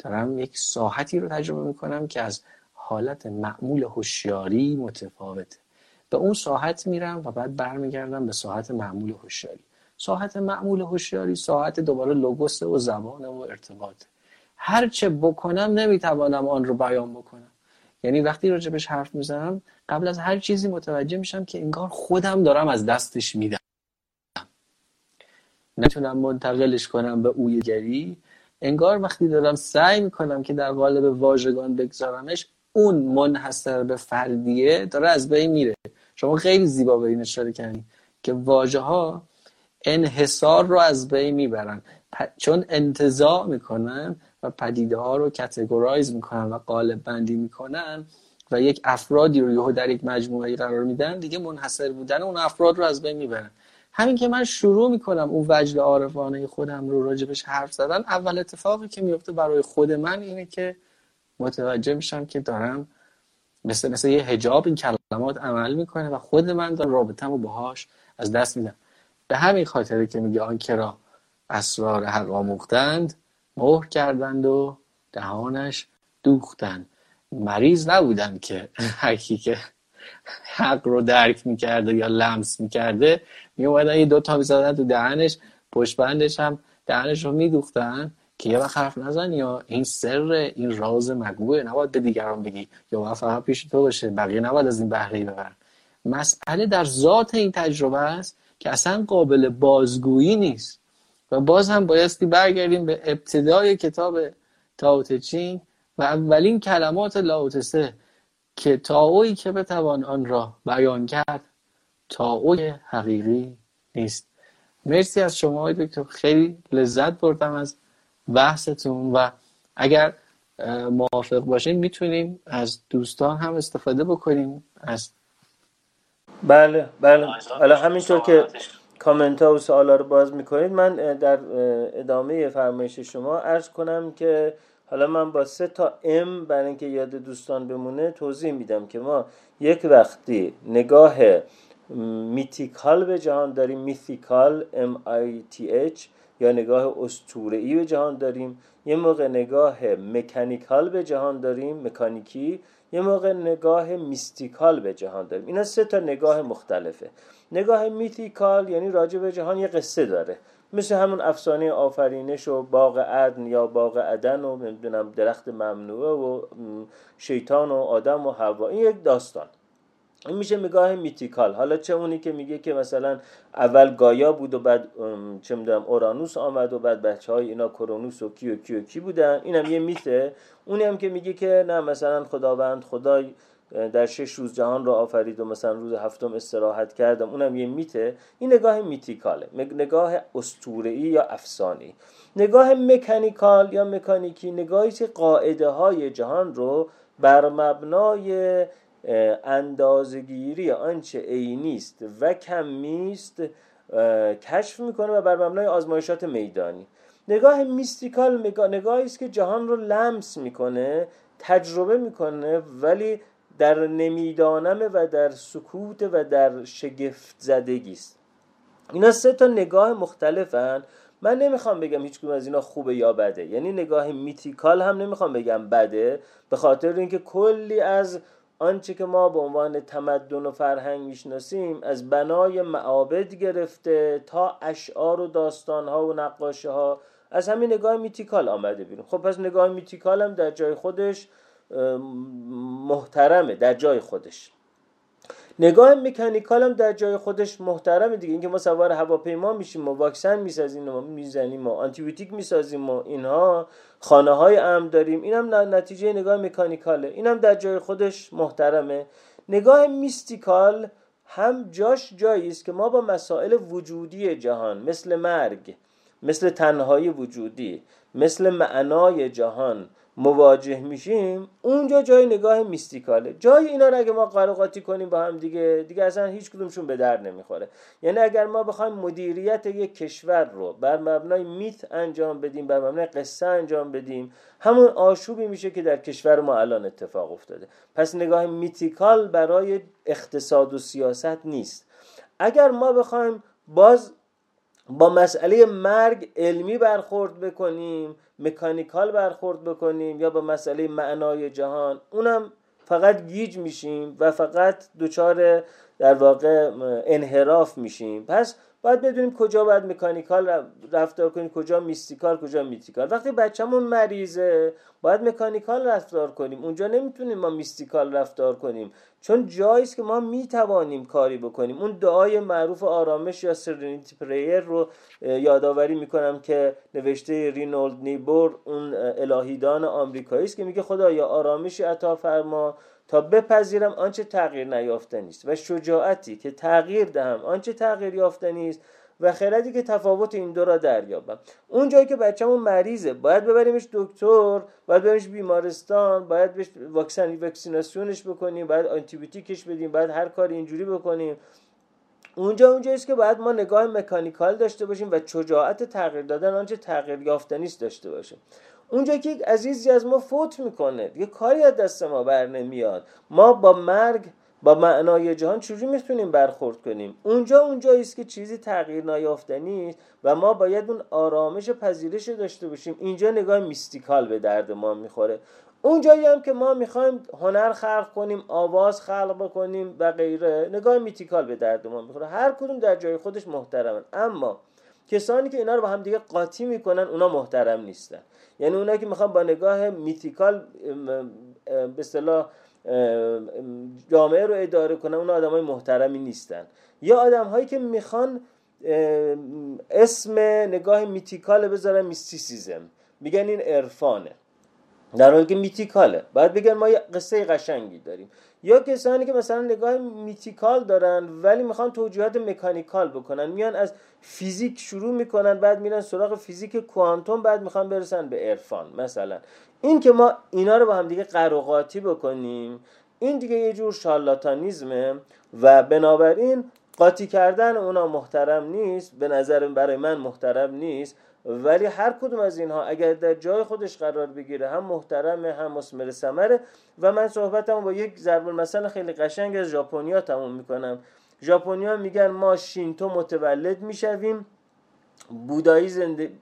دارم یک ساحتی رو تجربه میکنم که از حالت معمول هوشیاری متفاوته. به اون ساحت میرم و بعد برمیگردم به ساحت معمول هوشیاری. ساحت معمول هوشیاری ساحت دوباره لوگوسه و زبانه و ارتباطه. هر چه بکنم نمیتوانم آن رو بیان بکنم، یعنی وقتی راجبش حرف میزنم قبل از هر چیزی متوجه میشم که انگار خودم دارم از دستش میدم، نتونم منتقلش کنم به اویگری، انگار وقتی دارم سعی میکنم که در قالب واژگان بگذارمش، اون منحصر به فردیه داره از بین میره. شما خیلی زیبا به این اشاره کردین که واژه ها انحصار رو از بین میبرن، چون انتزاع میکنن و پدیده ها رو کاتگورایز میکنن و قالب بندی میکنن و یک افرادی رو یهو در یک مجموعه قرار میدن، دیگه منحصر بودن اون افراد رو از بین میبرن. همین که من شروع میکنم اون وجد عارفانه خودم رو راجبش حرف زدن، اول اتفاقی که میفته برای خود من اینه که متوجه میشم که دارم مثل مثل یه حجاب این کلمات عمل میکنه و خود من دارم رابطه‌مو باهاش از دست میدم. به همین خاطره که میگه آن که را اسرار حق آموختند مهر کردند و دهانش دوختند. مریض نبودن که هرکی که حق رو درک میکرده یا لمس میکرده میومدن یه دوتا میزدن تو دهنش، پشتبندش هم دهنش رو میدوختن که یه وقت حرف نزن، یا این سر، این راز مگوه، نباید به دیگران بگی، یا باید فقط پیش تو باشه، بقیه نباید از این بهره ببرن. مسئله در ذات این تجربه است که اصلا قابل بازگویی نیست. و باز هم بایستی برگردیم به ابتدای کتاب تائو ته چینگ و اولین کلمات لائوتسه که تائویی که بتوان آن را بیان کرد تائوی حقیقی نیست. مرسی از شما دکتر، خیلی لذت بردم از بحثتون، و اگر موافق باشین میتونیم از دوستان هم استفاده بکنیم، از بله بله. حالا همینطور که کامنت ها و سوالا رو باز میکنید، من در ادامه فرمایش شما عرض کنم که حالا من با سه تا ام برای اینکه یاد دوستان بمونه توضیح میدم که ما یک وقتی نگاه میتیکال به جهان داریم، میتیکال ام آی تی اچ، یا نگاه اسطوره‌ای به جهان داریم، یه موقع نگاه مکانیکال به جهان داریم، مکانیکی، یه موقع نگاه میستیکال به جهان داریم. اینا سه تا نگاه مختلفه. نگاه میتیکال یعنی راجع به جهان یه قصه داره، مثل همون افسانه آفرینش و باغ عدن یا باغ عدن و نمیدونم درخت ممنوعه و شیطان و آدم و حوا، این یک داستان، این میشه نگاه میتیکال. حالا چه اونی که میگه که مثلا اول گایا بود و بعد چه میدونم اورانوس آمد و بعد بچهای اینا کرونوس و کی و کی و کی بودن، اینم یه میته. اونی هم که میگه که نه مثلا خداوند خدای در شش روز جهان را آفرید و مثلا روز هفتم استراحت کردم، اونم یه میته. این نگاه میتیکاله، نگاه اسطوره‌ای یا افسانه‌ای. نگاه مکانیکال یا مکانیکی نگاهی که قاعده‌های جهان رو بر مبنای اندازه‌گیری آنچه عینی است و کمی است کشف میکنه و بر مبنای آزمایشات میدانی. نگاه میستیکال نگاهی است که جهان رو لمس میکنه، تجربه میکنه، ولی در نمیدانم و در سکوت و در شگفت زدگی است. اینا سه تا نگاه مختلفن. من نمیخوام بگم هیچ کدوم از اینا خوبه یا بده، یعنی نگاه میتیکال هم نمیخوام بگم بده، به خاطر اینکه کلی از آنچه که ما به عنوان تمدن و فرهنگ میشناسیم، از بنای معابد گرفته تا اشعار و داستانها و نقاشی‌ها، از همین نگاه میتیکال آمده بیرون. خب پس نگاه میتیکال هم در جای خودش محترمه، در جای خودش. نگاه مکانیکال هم در جای خودش محترمه دیگه، اینکه ما سوار هواپیما میشیم و واکسن میسازیم و میزنیم و آنتیبیوتیک میسازیم و اینها، خانه های امن داریم، اینم نتیجه نگاه مکانیکاله، اینم در جای خودش محترمه. نگاه میستیکال هم جاش جایی است که ما با مسائل وجودی جهان، مثل مرگ، مثل تنهایی وجودی، مثل معنای جهان مواجه میشیم، اونجا جای نگاه میستیکاله. جای اینا رو اگه ما قرار قاطی کنیم با هم دیگه دیگه اصلا هیچ کدومشون به در نمیخوره. یعنی اگر ما بخوایم مدیریت یک کشور رو بر مبنای میت انجام بدیم، بر مبنای قصه انجام بدیم، همون آشوبی میشه که در کشور ما الان اتفاق افتاده. پس نگاه میتیکال برای اقتصاد و سیاست نیست. اگر ما بخوایم باز با مسئله مرگ علمی برخورد بکنیم، مکانیکال برخورد بکنیم، یا با مسئله معنای جهان، اونم فقط گیج میشیم و فقط دوچار در واقع انحراف میشیم. پس باید بدونیم کجا باید مکانیکال رفتار کنیم، کجا میستیکال، کجا میتیکال. وقتی بچه‌مون مریضه باید مکانیکال رفتار کنیم، اونجا نمیتونیم ما میستیکال رفتار کنیم، چون جایی است که ما میتوانیم کاری بکنیم. اون دعای معروف آرامش یا سرنیتی پریر رو یادآوری میکنم که نوشته رینولد نیبور، اون الهیدان آمریکایی است که میگه خدایا آرامشی عطا فرما تا بپذیرم آنچه تغییر نیافتنی است، و شجاعتی که تغییر دهم آنچه تغییر یافتنی است، و خردی که تفاوت این دو را دریابم. اون جایی که بچه‌مون مریضه باید ببریمش دکتر، باید ببریمش بیمارستان، باید بهش واکسن واکسیناسیونش بکنیم، باید آنتی بیوتیکش بدیم، باید هر کاری اینجوری بکنیم. اونجا اونجایی است که باید ما نگاه مکانیکال داشته باشیم و شجاعت تغییر دادن آنچه تغییر یافتنی است داشته باشیم. اونجا که یک عزیزی از ما فوت میکنه، یه کاری از دست ما بر نمیاد، ما با مرگ، با معنای جهان چجوری میتونیم برخورد کنیم؟ اونجا اونجایی است که چیزی تغییر نایافتنی است و ما باید اون آرامش پذیرش داشته باشیم. اینجا نگاه میستیکال به درد ما میخوره. اونجایی هم که ما میخوایم هنر خلق کنیم، آواز خلق بکنیم و غیره، نگاه میتیکال به درد ما میخوره. هر کدوم در جای خودش محترمن، اما کسانی که اینا رو با هم دیگه قاطی میکنن اونا محترم نیستن. یعنی اونا که میخوان با نگاه میتیکال به اصطلاح جامعه رو اداره کنن، اونا آدمای محترمی نیستن. یا آدمهایی که میخوان اسم نگاه میتیکال بذارن میستیسیزم، میگن این عرفانه، در حالی که میتیکاله، باید بگن ما یه قصه قشنگی داریم. یا کسانی که مثلا نگاه میتیکال دارن ولی میخوان توجیهات مکانیکال بکنن، میان از فیزیک شروع میکنن، بعد میرن سراغ فیزیک کوانتوم، بعد میخوان برسن به عرفان مثلا. این که ما اینا رو با هم دیگه قرقاتی بکنیم این دیگه یه جور شارلاتانیزمه و بنابراین قاطی کردن اونا محترم نیست، به نظر برای من محترم نیست، ولی هر کدوم از اینها اگر در جای خودش قرار بگیره هم محترمه هم مثمر ثمره. و من صحبتمو با یک ضرب المثل خیلی قشنگ از ژاپنیا تموم میکنم. ژاپنیا میگن ما شینتو متولد میشویم، بودایی زندگی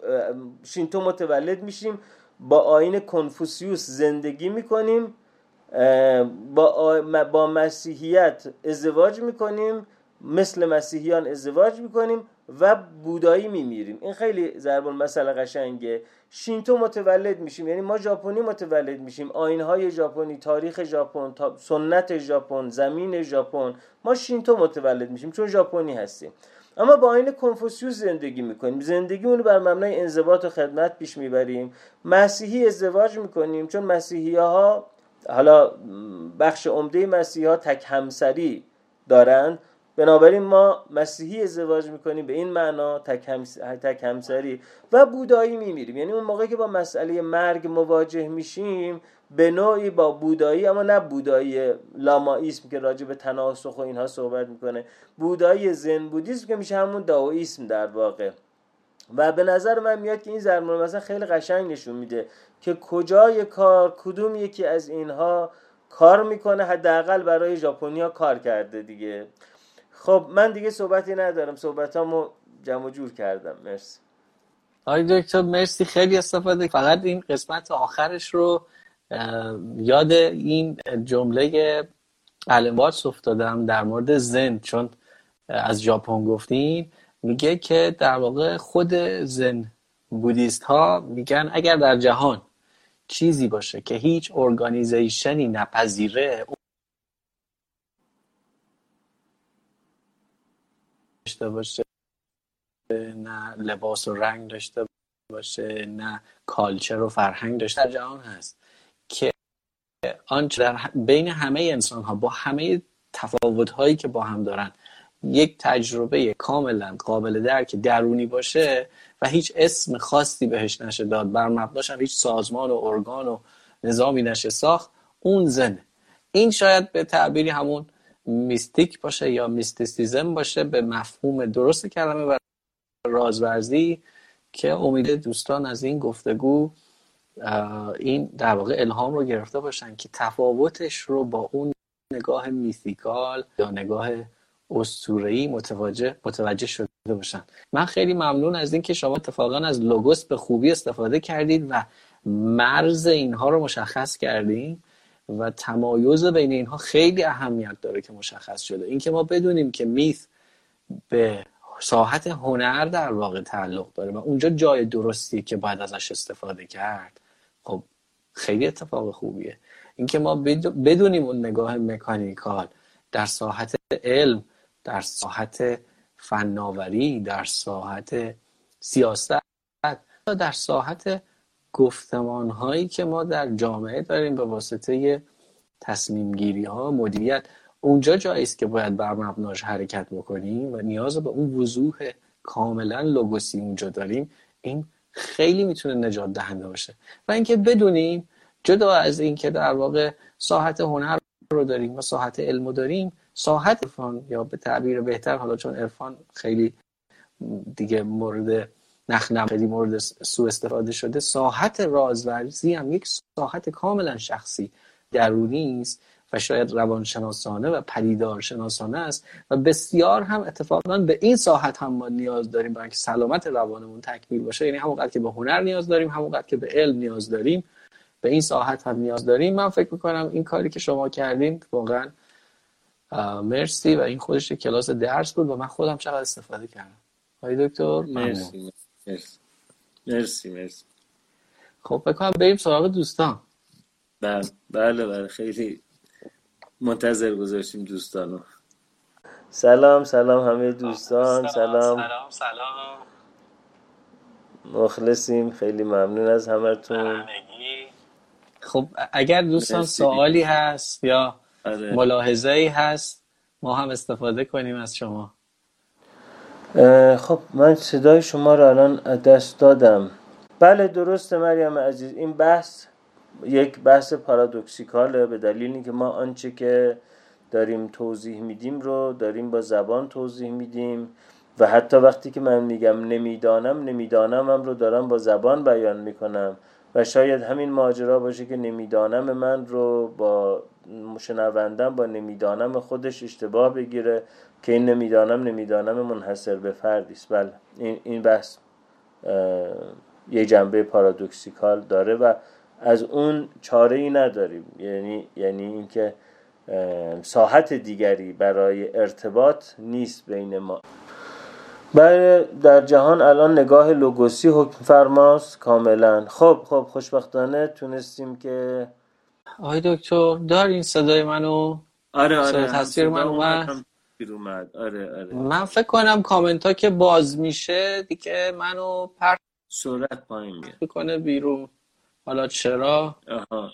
شینتو متولد میشیم، با آیین کنفوسیوس زندگی میکنیم، با آ... با مسیحیت ازدواج میکنیم، مثل مسیحیان ازدواج میکنیم و بودایی میمیریم. این خیلی ضرب المثل قشنگه. شینتو متولد میشیم یعنی ما ژاپنی متولد میشیم، آیین‌های ژاپنی، تاریخ ژاپن، سنت ژاپن، زمین ژاپن، ما شینتو متولد میشیم چون ژاپنی هستیم. اما با آیین کنفوسیوس زندگی میکنیم، زندگیمون رو بر مبنای انضباط و خدمت پیش میبریم. مسیحی ازدواج میکنیم چون مسیحی‌ها، حالا بخش عمده مسیحی‌ها تک همسری دارند، بنابراین ما مسیحی ازدواج میکنیم به این معنا تک همسری، و بودایی میمیریم یعنی اون موقعی که با مسئله مرگ مواجه میشیم به نوعی با بودایی، اما نه بودایی لامائیسم که راجع به تناسخ و اینها صحبت میکنه، بودایی زن بودیسم که میشه همون داوئیسم در واقع. و به نظر من میاد که این ضرب المثل خیلی قشنگ نشون میده که کجای کار کدوم یکی از اینها کار میکنه. حداقل برای ژاپنیا کار کرده دیگه. خب من دیگه صحبتی ندارم، صحبتامو جمع جور کردم. مرسی آقای دکتر، مرسی، خیلی استفاده. فقط این قسمت آخرش رو یاد این جمله علمبارس افتادم در مورد زن، چون از ژاپن گفتین. میگه که در واقع خود زن بودیست ها میگن اگر در جهان چیزی باشه که هیچ ارگانیزیشنی نپذیره داشته باشه، نه لباس و رنگ داشته باشه، نه کالچر و فرهنگ داشته، در جهان هست که آنچه در بین همه انسان ها با همه تفاوت هایی که با هم دارن یک تجربه کاملا قابل درک درونی باشه و هیچ اسم خاصی بهش نشه داد، بر مبناش هم هیچ سازمان و ارگان و نظامی نشه ساخت، اون زنه. این شاید به تعبیری همون میستیک باشه یا میستیسیزم باشه به مفهوم درست کلمه و رازورزی، که امیده دوستان از این گفتگو این در واقع الهام رو گرفته باشن که تفاوتش رو با اون نگاه میستیکال یا نگاه اسطوره‌ای متوجه متوجه شده باشن. من خیلی ممنون از این که شما اتفاقا از لوگوس به خوبی استفاده کردید و مرز اینها رو مشخص کردید و تمایز بین اینها خیلی اهمیت داره که مشخص شده. این که ما بدونیم که میث به ساحت هنر در واقع تعلق داره و اونجا جای درستیه که باید ازش استفاده کرد، خب خیلی اتفاق خوبیه. این که ما بدونیم اون نگاه مکانیکال در ساحت علم، در ساحت فناوری، در ساحت سیاست، در ساحت گفتمان هایی که ما در جامعه داریم به واسطه تصمیم گیری ها، مدیریت، اونجا جایی است که باید بر مبناش حرکت بکنیم و نیاز به اون وضوح کاملا لوگوسی اونجا داریم. این خیلی میتونه نجات دهنده باشه. و اینکه بدونیم جدا از اینکه در واقع ساحت هنر رو داریم و ساحت علم رو داریم، ساحت عرفان، یا به تعبیر بهتر، حالا چون عرفان خیلی دیگه مورد نخنم خیلی مورد سوء استفاده شده، ساحت رازورزی هم یک ساحت کاملا شخصی درونی است و شاید روانشناسانه و پدیدارشناسانه است و بسیار هم اتفاقا به این ساحت هم ما نیاز داریم برای اینکه سلامت روانمون تکمیل باشه. یعنی همونقدر که به هنر نیاز داریم، همونقدر که به علم نیاز داریم، به این ساحت هم نیاز داریم. من فکر می‌کنم این کاری که شما کردین واقعا مرسی و این خودش کلاس درس بود و من خودم چقدر استفاده کردم. آقای دکتر مرسی. مرسی مرسی مرسی. خب بکنم بریم سراغ دوستان. بله بله بله، خیلی منتظر گذاشتیم دوستانو. سلام سلام همه دوستان. سلام سلام سلام, سلام. مخلصیم، خیلی ممنون از همتون. خب اگر دوستان مرسی. سوالی هست یا آره. ملاحظه‌ای هست ما هم استفاده کنیم از شما. خب من صدای شما رو الان دست دادم. بله درسته مریم عزیز، این بحث یک بحث پارادوکسیکاله، به دلیل اینکه ما آنچه که داریم توضیح میدیم رو داریم با زبان توضیح میدیم و حتی وقتی که من میگم نمیدانم، نمیدانم هم رو دارم با زبان بیان میکنم و شاید همین ماجرا باشه که نمیدانم من رو با شنوندم با نمیدانم خودش اشتباه بگیره که این نمیدانم نمیدانم منحصر به فردی است. بله این این بحث یه جنبه پارادوکسیکال داره و از اون چاره‌ای نداریم، یعنی یعنی اینکه ساحت دیگری برای ارتباط نیست بین ما. بله در جهان الان نگاه لوگوسی حکم فرماست کاملا. خب خب خوشبختانه تونستیم که آقای دکتر دارین صدای منو؟ آره آره تصویر من اومد اومد آره آره من فکر کنم کامنت ها که باز میشه دیگه منو پرت سرعت پایین میاد میکنه بیرون. حالا چرا؟ آها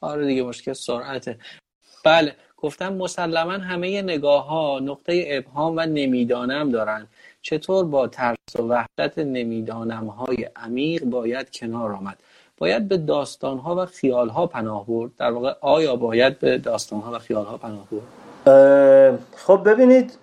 آره دیگه مشکل سرعته. بله گفتم مسلما همه نگاه ها نقطه ابهام و نمیدانم دارن. چطور با ترس و وحدت نمیدانم های عمیق باید کنار آمد؟ باید به داستان ها و خیال ها پناه برد. در واقع آیا باید به داستان ها و خیال ها پناه برد؟ خب ببینید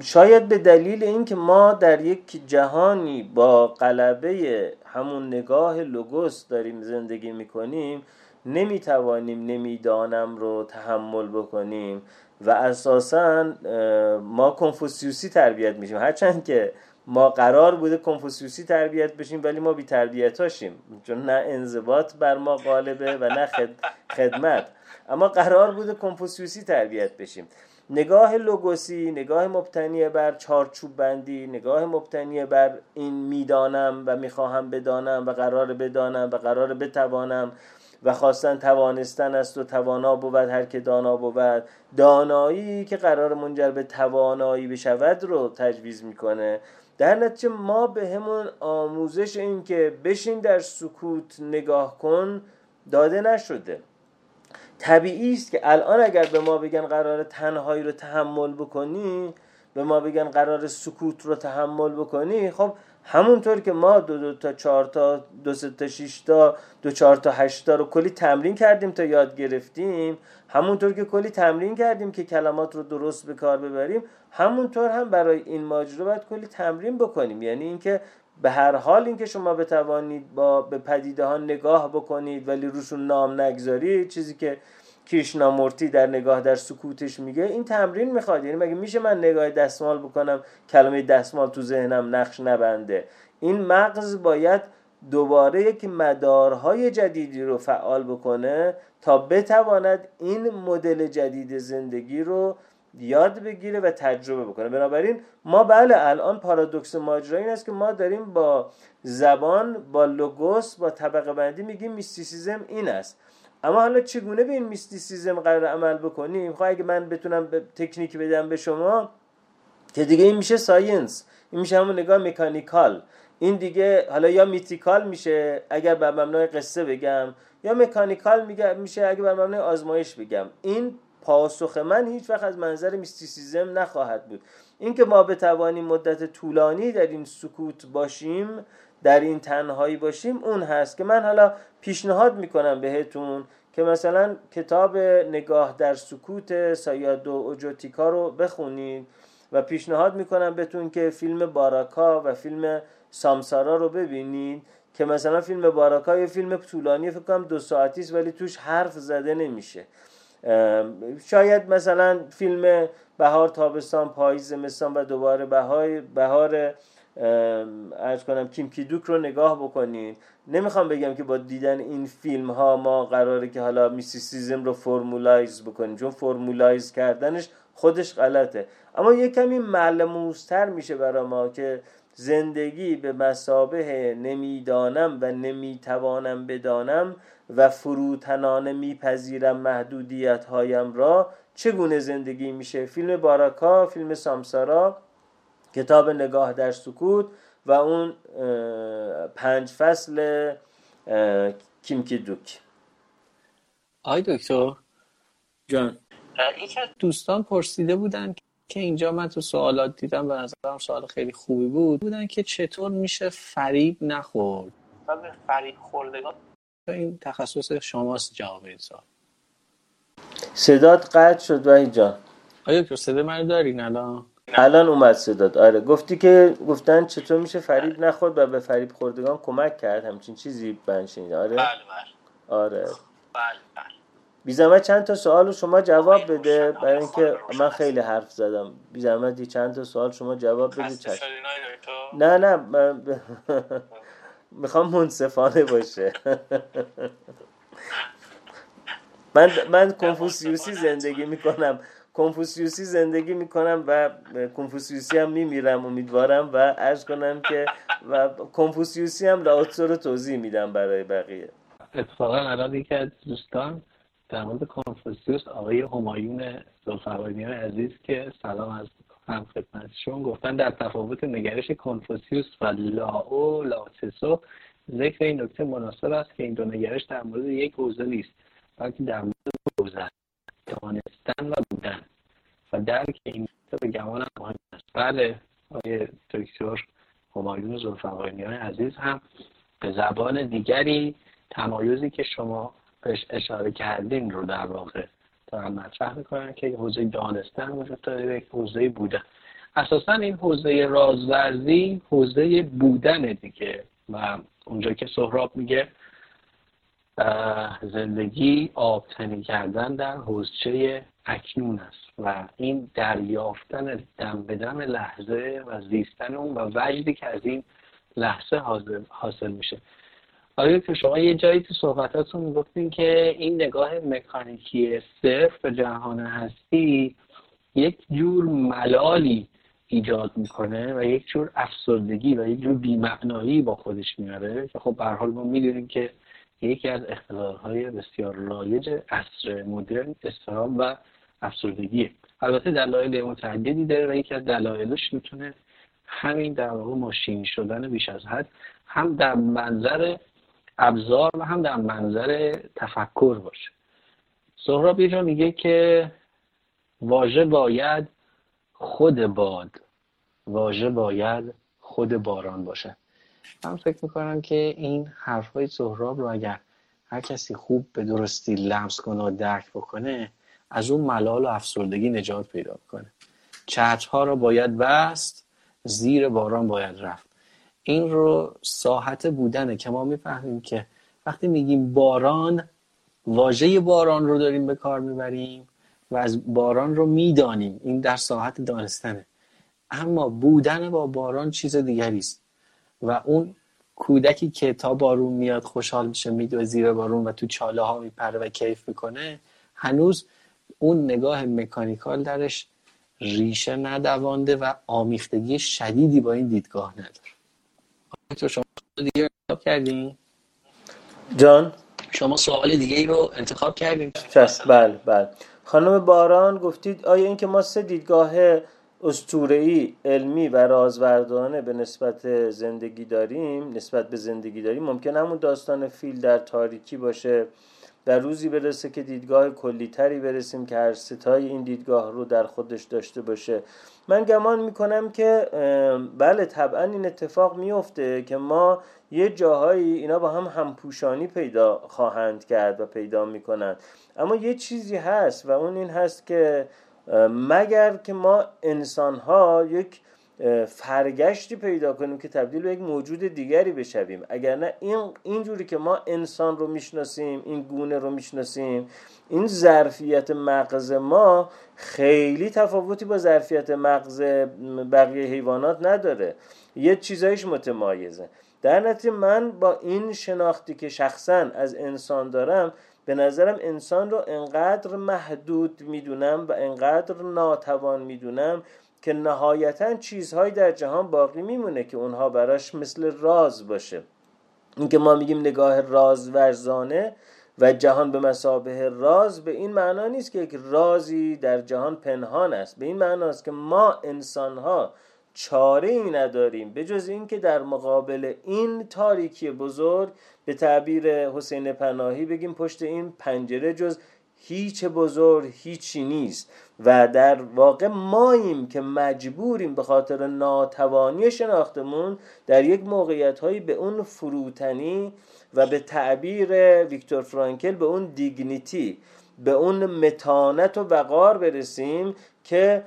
شاید به دلیل اینکه ما در یک جهانی با غلبه همون نگاه لوگوس داریم زندگی میکنیم نمیتوانیم نمیدانم رو تحمل بکنیم و اساساً ما کنفوسیوسی تربیت میشیم، هرچند که ما قرار بوده کنفوسیوسی تربیت بشیم ولی ما بی تربیتاشیم، چون نه انضباط بر ما غالبه و نه خدمت، اما قرار بوده کنفوسیوسی تربیت بشیم. نگاه لوگوسی، نگاه مبتنی بر چارچوب بندی، نگاه مبتنی بر این میدانم و میخواهم بدانم و قرار بدانم و قرار بتوانم و خواستن توانستن است و توانا بود هر که دانا بود، دانایی که قرار منجر به توانایی بشود رو تجویز میکنه. در نتیجه ما به همون آموزش این که بشین در سکوت نگاه کن داده نشده. طبیعی است که الان اگر به ما بگن قرار تنهایی رو تحمل بکنی، به ما بگن قرار سکوت رو تحمل بکنی، خب همونطور که ما دو دو تا چهار تا دو سه تا شش تا دو چهار تا هشت تا رو کلی تمرین کردیم تا یاد گرفتیم، همونطور که کلی تمرین کردیم که کلمات رو درست به کار ببریم، همونطور هم برای این ماجرا باید کلی تمرین بکنیم. یعنی اینکه به هر حال اینکه شما بتوانید با به پدیده ها نگاه بکنید ولی روشون نام نگذارید، چیزی که کریشنامورتی در نگاه در سکوتش میگه، این تمرین میخواد. یعنی مگه میشه من نگاه دستمال بکنم کلمه دستمال تو ذهنم نقش نبنده؟ این مغز باید دوباره یک مدارهای جدیدی رو فعال بکنه تا بتواند این مدل جدید زندگی رو یاد بگیره و تجربه بکنه. بنابراین ما بله الان پارادوکس ماجرا این است که ما داریم با زبان، با لوگوس، با طبقه بندی میگیم میستیسیزم این است، اما حالا چگونه به این میستیسیزم قرار عمل بکنیم؟ خب اگه من بتونم به تکنیک بدم به شما که دیگه این میشه ساینس، این میشه همون نگاه مکانیکال، این دیگه حالا یا میتیکال میشه اگر بر مبنای قصه بگم، یا مکانیکال میشه اگه بر مبنای آزمایش بگم. این پاسخ من هیچ وقت از منظر میستیسیزم نخواهد بود. اینکه ما بتوانیم مدت طولانی در این سکوت باشیم، در این تنهایی باشیم، اون هست که من حالا پیشنهاد میکنم بهتون که مثلا کتاب نگاه در سکوت سایادو او جوتیکا رو بخونید و پیشنهاد میکنم بهتون که فیلم باراکا و فیلم سامسارا رو ببینید، که مثلا فیلم باراکا یه فیلم طولانی فکر کنم دو ساعتی است ولی توش حرف زده نمیشه. شاید مثلا فیلم بهار تابستان پاییز زمستان و دوباره بهای بهار عرض کنم کیم کیدوک رو نگاه بکنید. نمیخوام بگم که با دیدن این فیلم ها ما قراره که حالا میستیسیزم رو فرمولایز بکنیم، چون فرمولایز کردنش خودش غلطه، اما یه کمی ملموس‌تر میشه برای ما که زندگی به مثابه نمیدانم و نمیتوانم بدانم و فروتنانه میپذیرم محدودیت هایم را چگونه زندگی میشه. فیلم باراکا، فیلم سامسارا، کتاب نگاه در سکوت و اون پنج فصل کیم کیدوک. آی دکتر جان، یکی از دوستان پرسیده بودن که اینجا من تو سوالات دیدم و نظرم سوال خیلی خوبی بود بودن که چطور میشه فریب نخورد؟ فریب خوردگان این تخصص شماست جواب این سوال. صدات قطع شد وحید جان. آیا تو صدا من دارین الان؟ الان اومد صدات. آره گفتی که گفتن چطور میشه فریب نخورد و به فریب خوردگان کمک کرد، همچین چیزی من شنیدم. آره بله بله آره بله بله. بی زحمت چند تا سوال شما جواب بده، برای اینکه من خیلی حرف زدم. بی زحمت چند تا سوال شما جواب بده. چشم. نه نه من ب... میخوام منصفانه باشه. من من کنفوسیوسی زندگی میکنم کنفوسیوسی زندگی میکنم و کنفوسیوسی هم میمیرم امیدوارم و عرض کنم که و کنفوسیوسی هم لائوتسه رو توضیح میدم برای بقیه. اتفاقا الان یکی از دوستان در مورد کنفوسیوس، آقای همایون ذوالفقاری عزیز که سلام از هم خدمتشون، گفتن در تفاوت نگرش کنفوسیوس و لاو لائوتسه ذکر این نکته مناسب است که این دو نگرش در مورد یک حوزه نیست، بلکه در مورد حوزه دانستن و بودن و درک این نکته به گمانم مهم است. بله آقای دکتر همایون ذوالفقاری عزیز هم به زبان دیگری تمایزی که شما بهش اشاره کردین رو در واقع دارن مطرح میکنن که حوزه دانستن وجود داره، یک حوزه بودن. اساسا این حوزه رازورزی حوزه بودنه دیگه، و اونجا که سهراب میگه زندگی آبتنی کردن در حوزچه اکنون است و این دریافتن دم به دم لحظه و زیستن اون و وجدی که از این لحظه حاصل میشه. آیا که شما یه جایی تو صحبتاتون میگفتین که این نگاه مکانیکی صرف به جهان هستی یک جور ملالی ایجاد میکنه و یک جور افسردگی و یک جور بی‌معنایی با خودش میاره که خب به هر حال ما میدونیم که یکی از اختلال‌های بسیار رایج عصر مدرن استرس و افسردگیه. البته دلایل متعددی داره و یکی از دلایلش میتونه همین در واقع ماشین شدن بیش از حد هم در منظر ابزار و هم در منظر تفکر باشه. سهراب یه جا میگه که واژه باید خود باد، واژه باید خود باران باشه. من فکر میکنم که این حرفای سهراب رو اگر هر کسی خوب به درستی لمس کنه و درک بکنه، از اون ملال و افسردگی نجات پیدا کنه. چترها رو باید بست، زیر باران باید رفت. این رو ساحت بودنه که ما میفهمیم که وقتی میگیم باران، واژه باران رو داریم به کار میبریم و از باران رو میدانیم، این در ساحت دانستنه. اما بودن با باران چیز دیگریست و اون کودکی که تا بارون میاد خوشحال میشه، میدوه زیر بارون و تو چاله ها میپره و کیف میکنه، هنوز اون نگاه مکانیکال درش ریشه ندوانده و آمیختگی شدیدی با این دیدگاه نداره. تو شما دیگه انتخاب کردین؟ جان؟ شما سوال دیگه ای رو انتخاب کردین؟ چست بله بله. خانم باران گفتید آیا این که ما سه دیدگاه اسطوره‌ای، علمی و رازوردانه به نسبت زندگی داریم، نسبت به زندگی داریم، ممکن همون داستان فیل در تاریکی باشه و روزی برسه که دیدگاه کلی‌تری برسیم که هر ستای این دیدگاه رو در خودش داشته باشه. من گمان میکنم که بله طبعا این اتفاق میفته که ما یه جاهایی اینا با هم همپوشانی پیدا خواهند کرد و پیدا میکنند، اما یه چیزی هست و اون این هست که مگر که ما انسان‌ها یک فرگشتی پیدا کنیم که تبدیل به یک موجود دیگری بشویم. اگر نه این اینجوری که ما انسان رو میشناسیم، این گونه رو میشناسیم، این ظرفیت مغز ما خیلی تفاوتی با ظرفیت مغز بقیه حیوانات نداره، یه چیزایش متمایزه. در نتیجه من با این شناختی که شخصاً از انسان دارم، به نظرم انسان رو انقدر محدود میدونم و انقدر ناتوان میدونم که نهایتاً چیزهایی در جهان باقی میمونه که اونها براش مثل راز باشه. این که ما میگیم نگاه رازورزانه و جهان به مثابه راز، به این معنا نیست که یک رازی در جهان پنهان است، به این معناست که ما انسانها چاره‌ای نداریم به جز این که در مقابل این تاریکی بزرگ، به تعبیر حسین پناهی بگیم، پشت این پنجره جز هیچ بزرگ هیچی نیست و در واقع ماییم که مجبوریم به خاطر ناتوانی شناختمون در یک موقعیت‌هایی به اون فروتنی و به تعبیر ویکتور فرانکل به اون دیگنیتی، به اون متانت و وقار برسیم که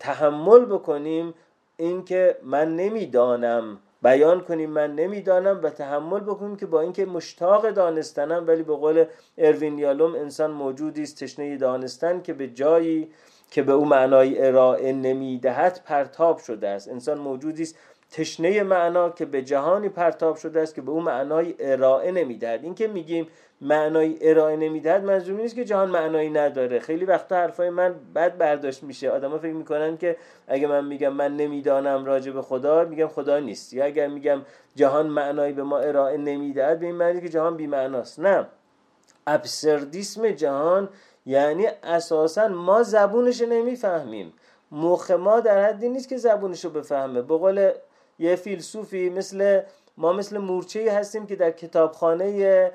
تحمل بکنیم این که من نمیدانم، بیان کنیم من نمیدانم و تحمل بکنیم که با اینکه مشتاق دانستنم، ولی به قول اروین یالوم انسان موجودی است تشنه دانستن که به جایی که به او معنای ارائه نمیدهد پرتاب شده است. انسان موجودی است تشنه معنا که به جهانی پرتاب شده است که به او معنای ارائه نمیدهد. این که میگیم معنای ارائه نمیدهد منظور نیست که جهان معنایی نداره. خیلی وقتا حرفای من بد برداشت میشه. آدما فکر میکنن که اگه من میگم من نمیدانم راجع به خدا، میگم خدا نیست، یا اگر میگم جهان معنایی به ما ارائه نمیدهد به این معنی که جهان بی معناست. نه، ابسردیسم جهان یعنی اساسا ما زبونش نمیفهمیم. مخ ما در حدی نیست که زبونش رو بفهمه. به قول یه فیلسوفی، مثل ما مثل مورچه‌ای هستیم که در کتابخانه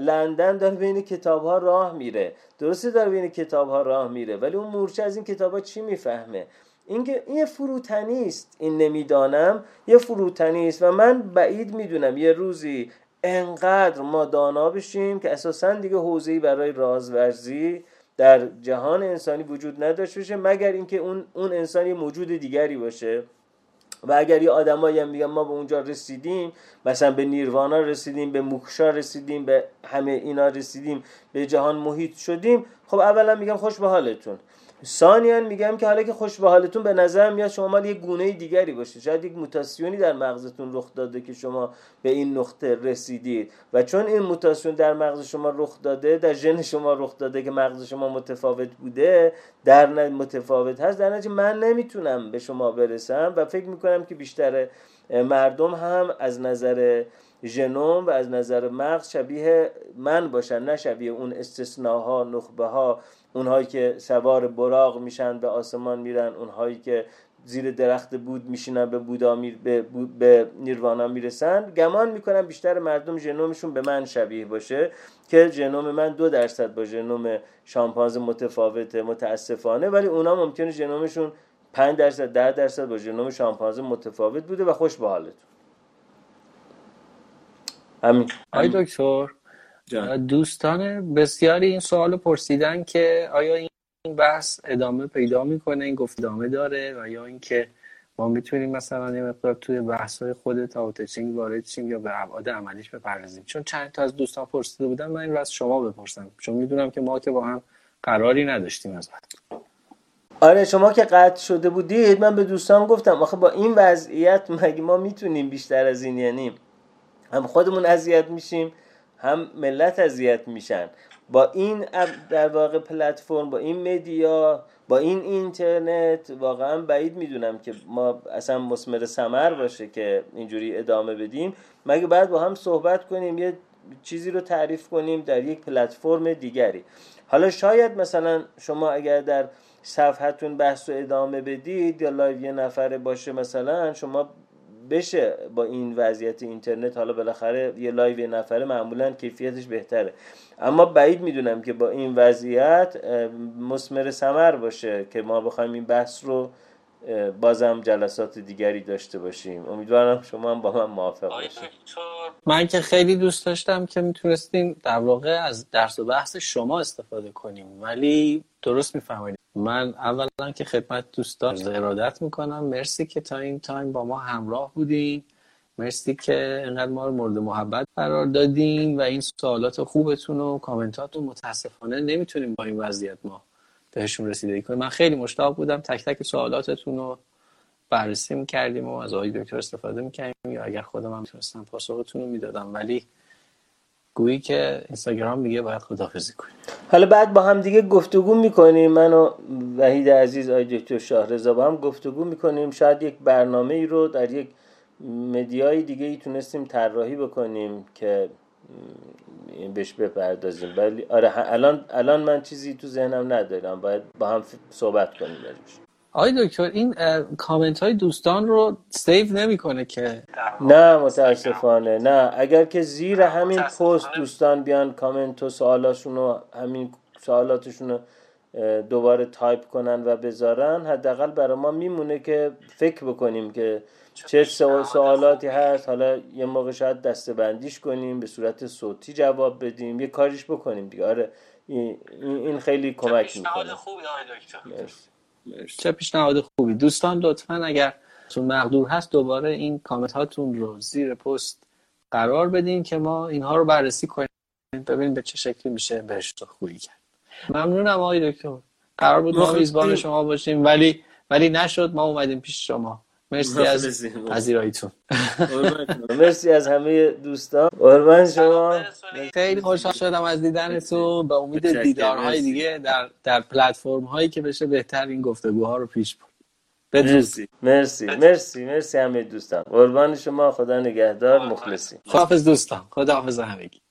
لندن داره بین کتاب‌ها راه میره. درسته داره بین کتاب‌ها راه میره، ولی اون مورچه از این کتاب‌ها چی میفهمه؟ این که این فروتنی است. این نمیدانم یه فروتنی است و من بعید میدونم یه روزی انقدر ما دانا بشیم که اساساً دیگه حوزه‌ای برای رازورزی در جهان انسانی وجود نداشته باشه، مگر اینکه اون اون انسانی موجود دیگری باشه. و اگر یه آدمایی هم میگن ما به اونجا رسیدیم، مثلا به نیروانا رسیدیم، به موکشا رسیدیم، به همه اینا رسیدیم، به جهان محیط شدیم، خب اولا میگم خوش به حالتون، ثانیاً میگم که حالا که خوش به حالتون به نظر میاد شما مال یه گونه دیگری باشه، شاید یک موتاسیونی در مغزتون رخ داده که شما به این نقطه رسیدید و چون این موتاسیون در مغز شما رخ داده، در ژن شما رخ داده که مغز شما متفاوت بوده، در نت متفاوت هست، در نتیجه من نمیتونم به شما برسم و فکر میکنم که بیشتر مردم هم از نظر ژنوم و از نظر مغز شبیه من باشن، نه شبیه اون استثناها، نخبه‌ها، اونهایی که سوار براق میشن به آسمان میرن، اونهایی که زیر درخت بود میشینن به بودا می... به... به نیروانا میرسن. گمان میکنم بیشتر مردم ژنومشون به من شبیه باشه که ژنوم من دو درصد با ژنوم شامپانزه متفاوته، متاسفانه، ولی اونا ممکنه ژنومشون پنج درصد ده درصد با ژنوم شامپانزه متفاوت بوده و خوش به حالتون. همین. آی دکتر جان. دوستان بسیاری این سوال پرسیدن که آیا این بحث ادامه پیدا میکنه، این گفت ادامه داره، و یا اینکه ما میتونیم مثلا یه مقدار توی بحث‌های خود تائو ته چینگ وارد شیم یا به ابعاد عملیش بپردازیم، چون چند تا از دوستان پرسیده بودن من این رو از شما بپرسم، چون میدونم که ما که با هم قراری نداشتیم از بعد. آره، شما که قطع شده بودید من به دوستان گفتم آخه با این وضعیت مگه ما میتونیم بیشتر از این، یعنی هم خودمون اذیت میشیم هم ملت اذیت میشن. با این در واقع پلتفرم، با این مدیا، با این اینترنت واقعا بعید میدونم که ما اصلا مسمر ثمر باشه که اینجوری ادامه بدیم، مگه بعد با هم صحبت کنیم، یه چیزی رو تعریف کنیم در یک پلتفرم دیگری. حالا شاید مثلا شما اگر در صفحتون بحث رو ادامه بدید یا لایو یه نفر باشه، مثلا شما بشه با این وضعیت اینترنت، حالا بالاخره یه لایو یه نفره معمولا کیفیتش بهتره، اما بعید میدونم که با این وضعیت مسمر ثمر باشه که ما بخوایم این بحث رو بازم جلسات دیگری داشته باشیم. امیدوارم شما هم با من موافق باشید. من که خیلی دوست داشتم که میتونستیم در واقع از درس و بحث شما استفاده کنیم، ولی درست میفهمید. من اولا که خدمت دوستان ارادت میکنم، مرسی که تا این تایم با ما همراه بودین، مرسی که انقدر ما رو مورد محبت قرار دادین و این سوالات خوبتون و کامنتاتون متاسفانه نمیتونیم با این وضعیت ما بهشون رسیدگی کنیم. من خیلی مشتاق بودم تک تک سوالاتتون رو بررسی میکردیم و از آقای دکتر استفاده میکردیم، یا اگر خودم هم میتونستم پاسختون رو میدادم، ولی گویی که اینستاگرام میگه باید خداحافظی کنیم. حالا بعد با هم دیگه گفتگو میکنیم، من و وحید عزیز، آقای دکتر شاهرضا با هم گفتگو میکنیم، شاید یک برنامه‌ای رو در یک مدیای دیگه‌ای تونستیم طراحی بکنیم که بهش بپردازیم، ولی آره الان الان من چیزی تو ذهنم ندارم، باید با هم صحبت کنیم. آقای دکتر این کامنت های دوستان رو سیو نمیکنه که؟ نه متاسفانه نه. اگر که زیر همین پست دوستان بیان کامنت و سوالاشون رو همین سوالاتشون رو دوباره تایپ کنن و بذارن، حداقل برای ما میمونه که فکر بکنیم که چه سوالاتی هست. حالا یه موقع شاید دسته‌بندیش کنیم، به صورت صوتی جواب بدیم، یه کاریش بکنیم دیگه. آره این این خیلی کمک میکنه. چه پیشنهاد خوبی. دوستان لطفاً اگر تون مقدور هست دوباره این کامنت هاتون رو زیر پست قرار بدین که ما اینها رو بررسی کنیم، ببینیم به چه شکلی میشه بهش رسیدگی کرد. ممنونم آقای دکتر. قرار بود ما میزبان شما باشیم ولی ولی نشد، ما اومدیم پیش شما. مرسی از پذیراییتون. مرسی از همه دوستان. قربان شما. خیلی خوشحال شدم از دیدنتون. به امید دیدارهای دیگه در در پلتفرم هایی که بشه بهتر این گفتگوها رو پیش برد. مرسی. مرسی. مرسی. مرسی همه دوستان. قربان شما. خدا نگهدار. مخلصیم. خداحافظ دوستان. خداحافظ همگی.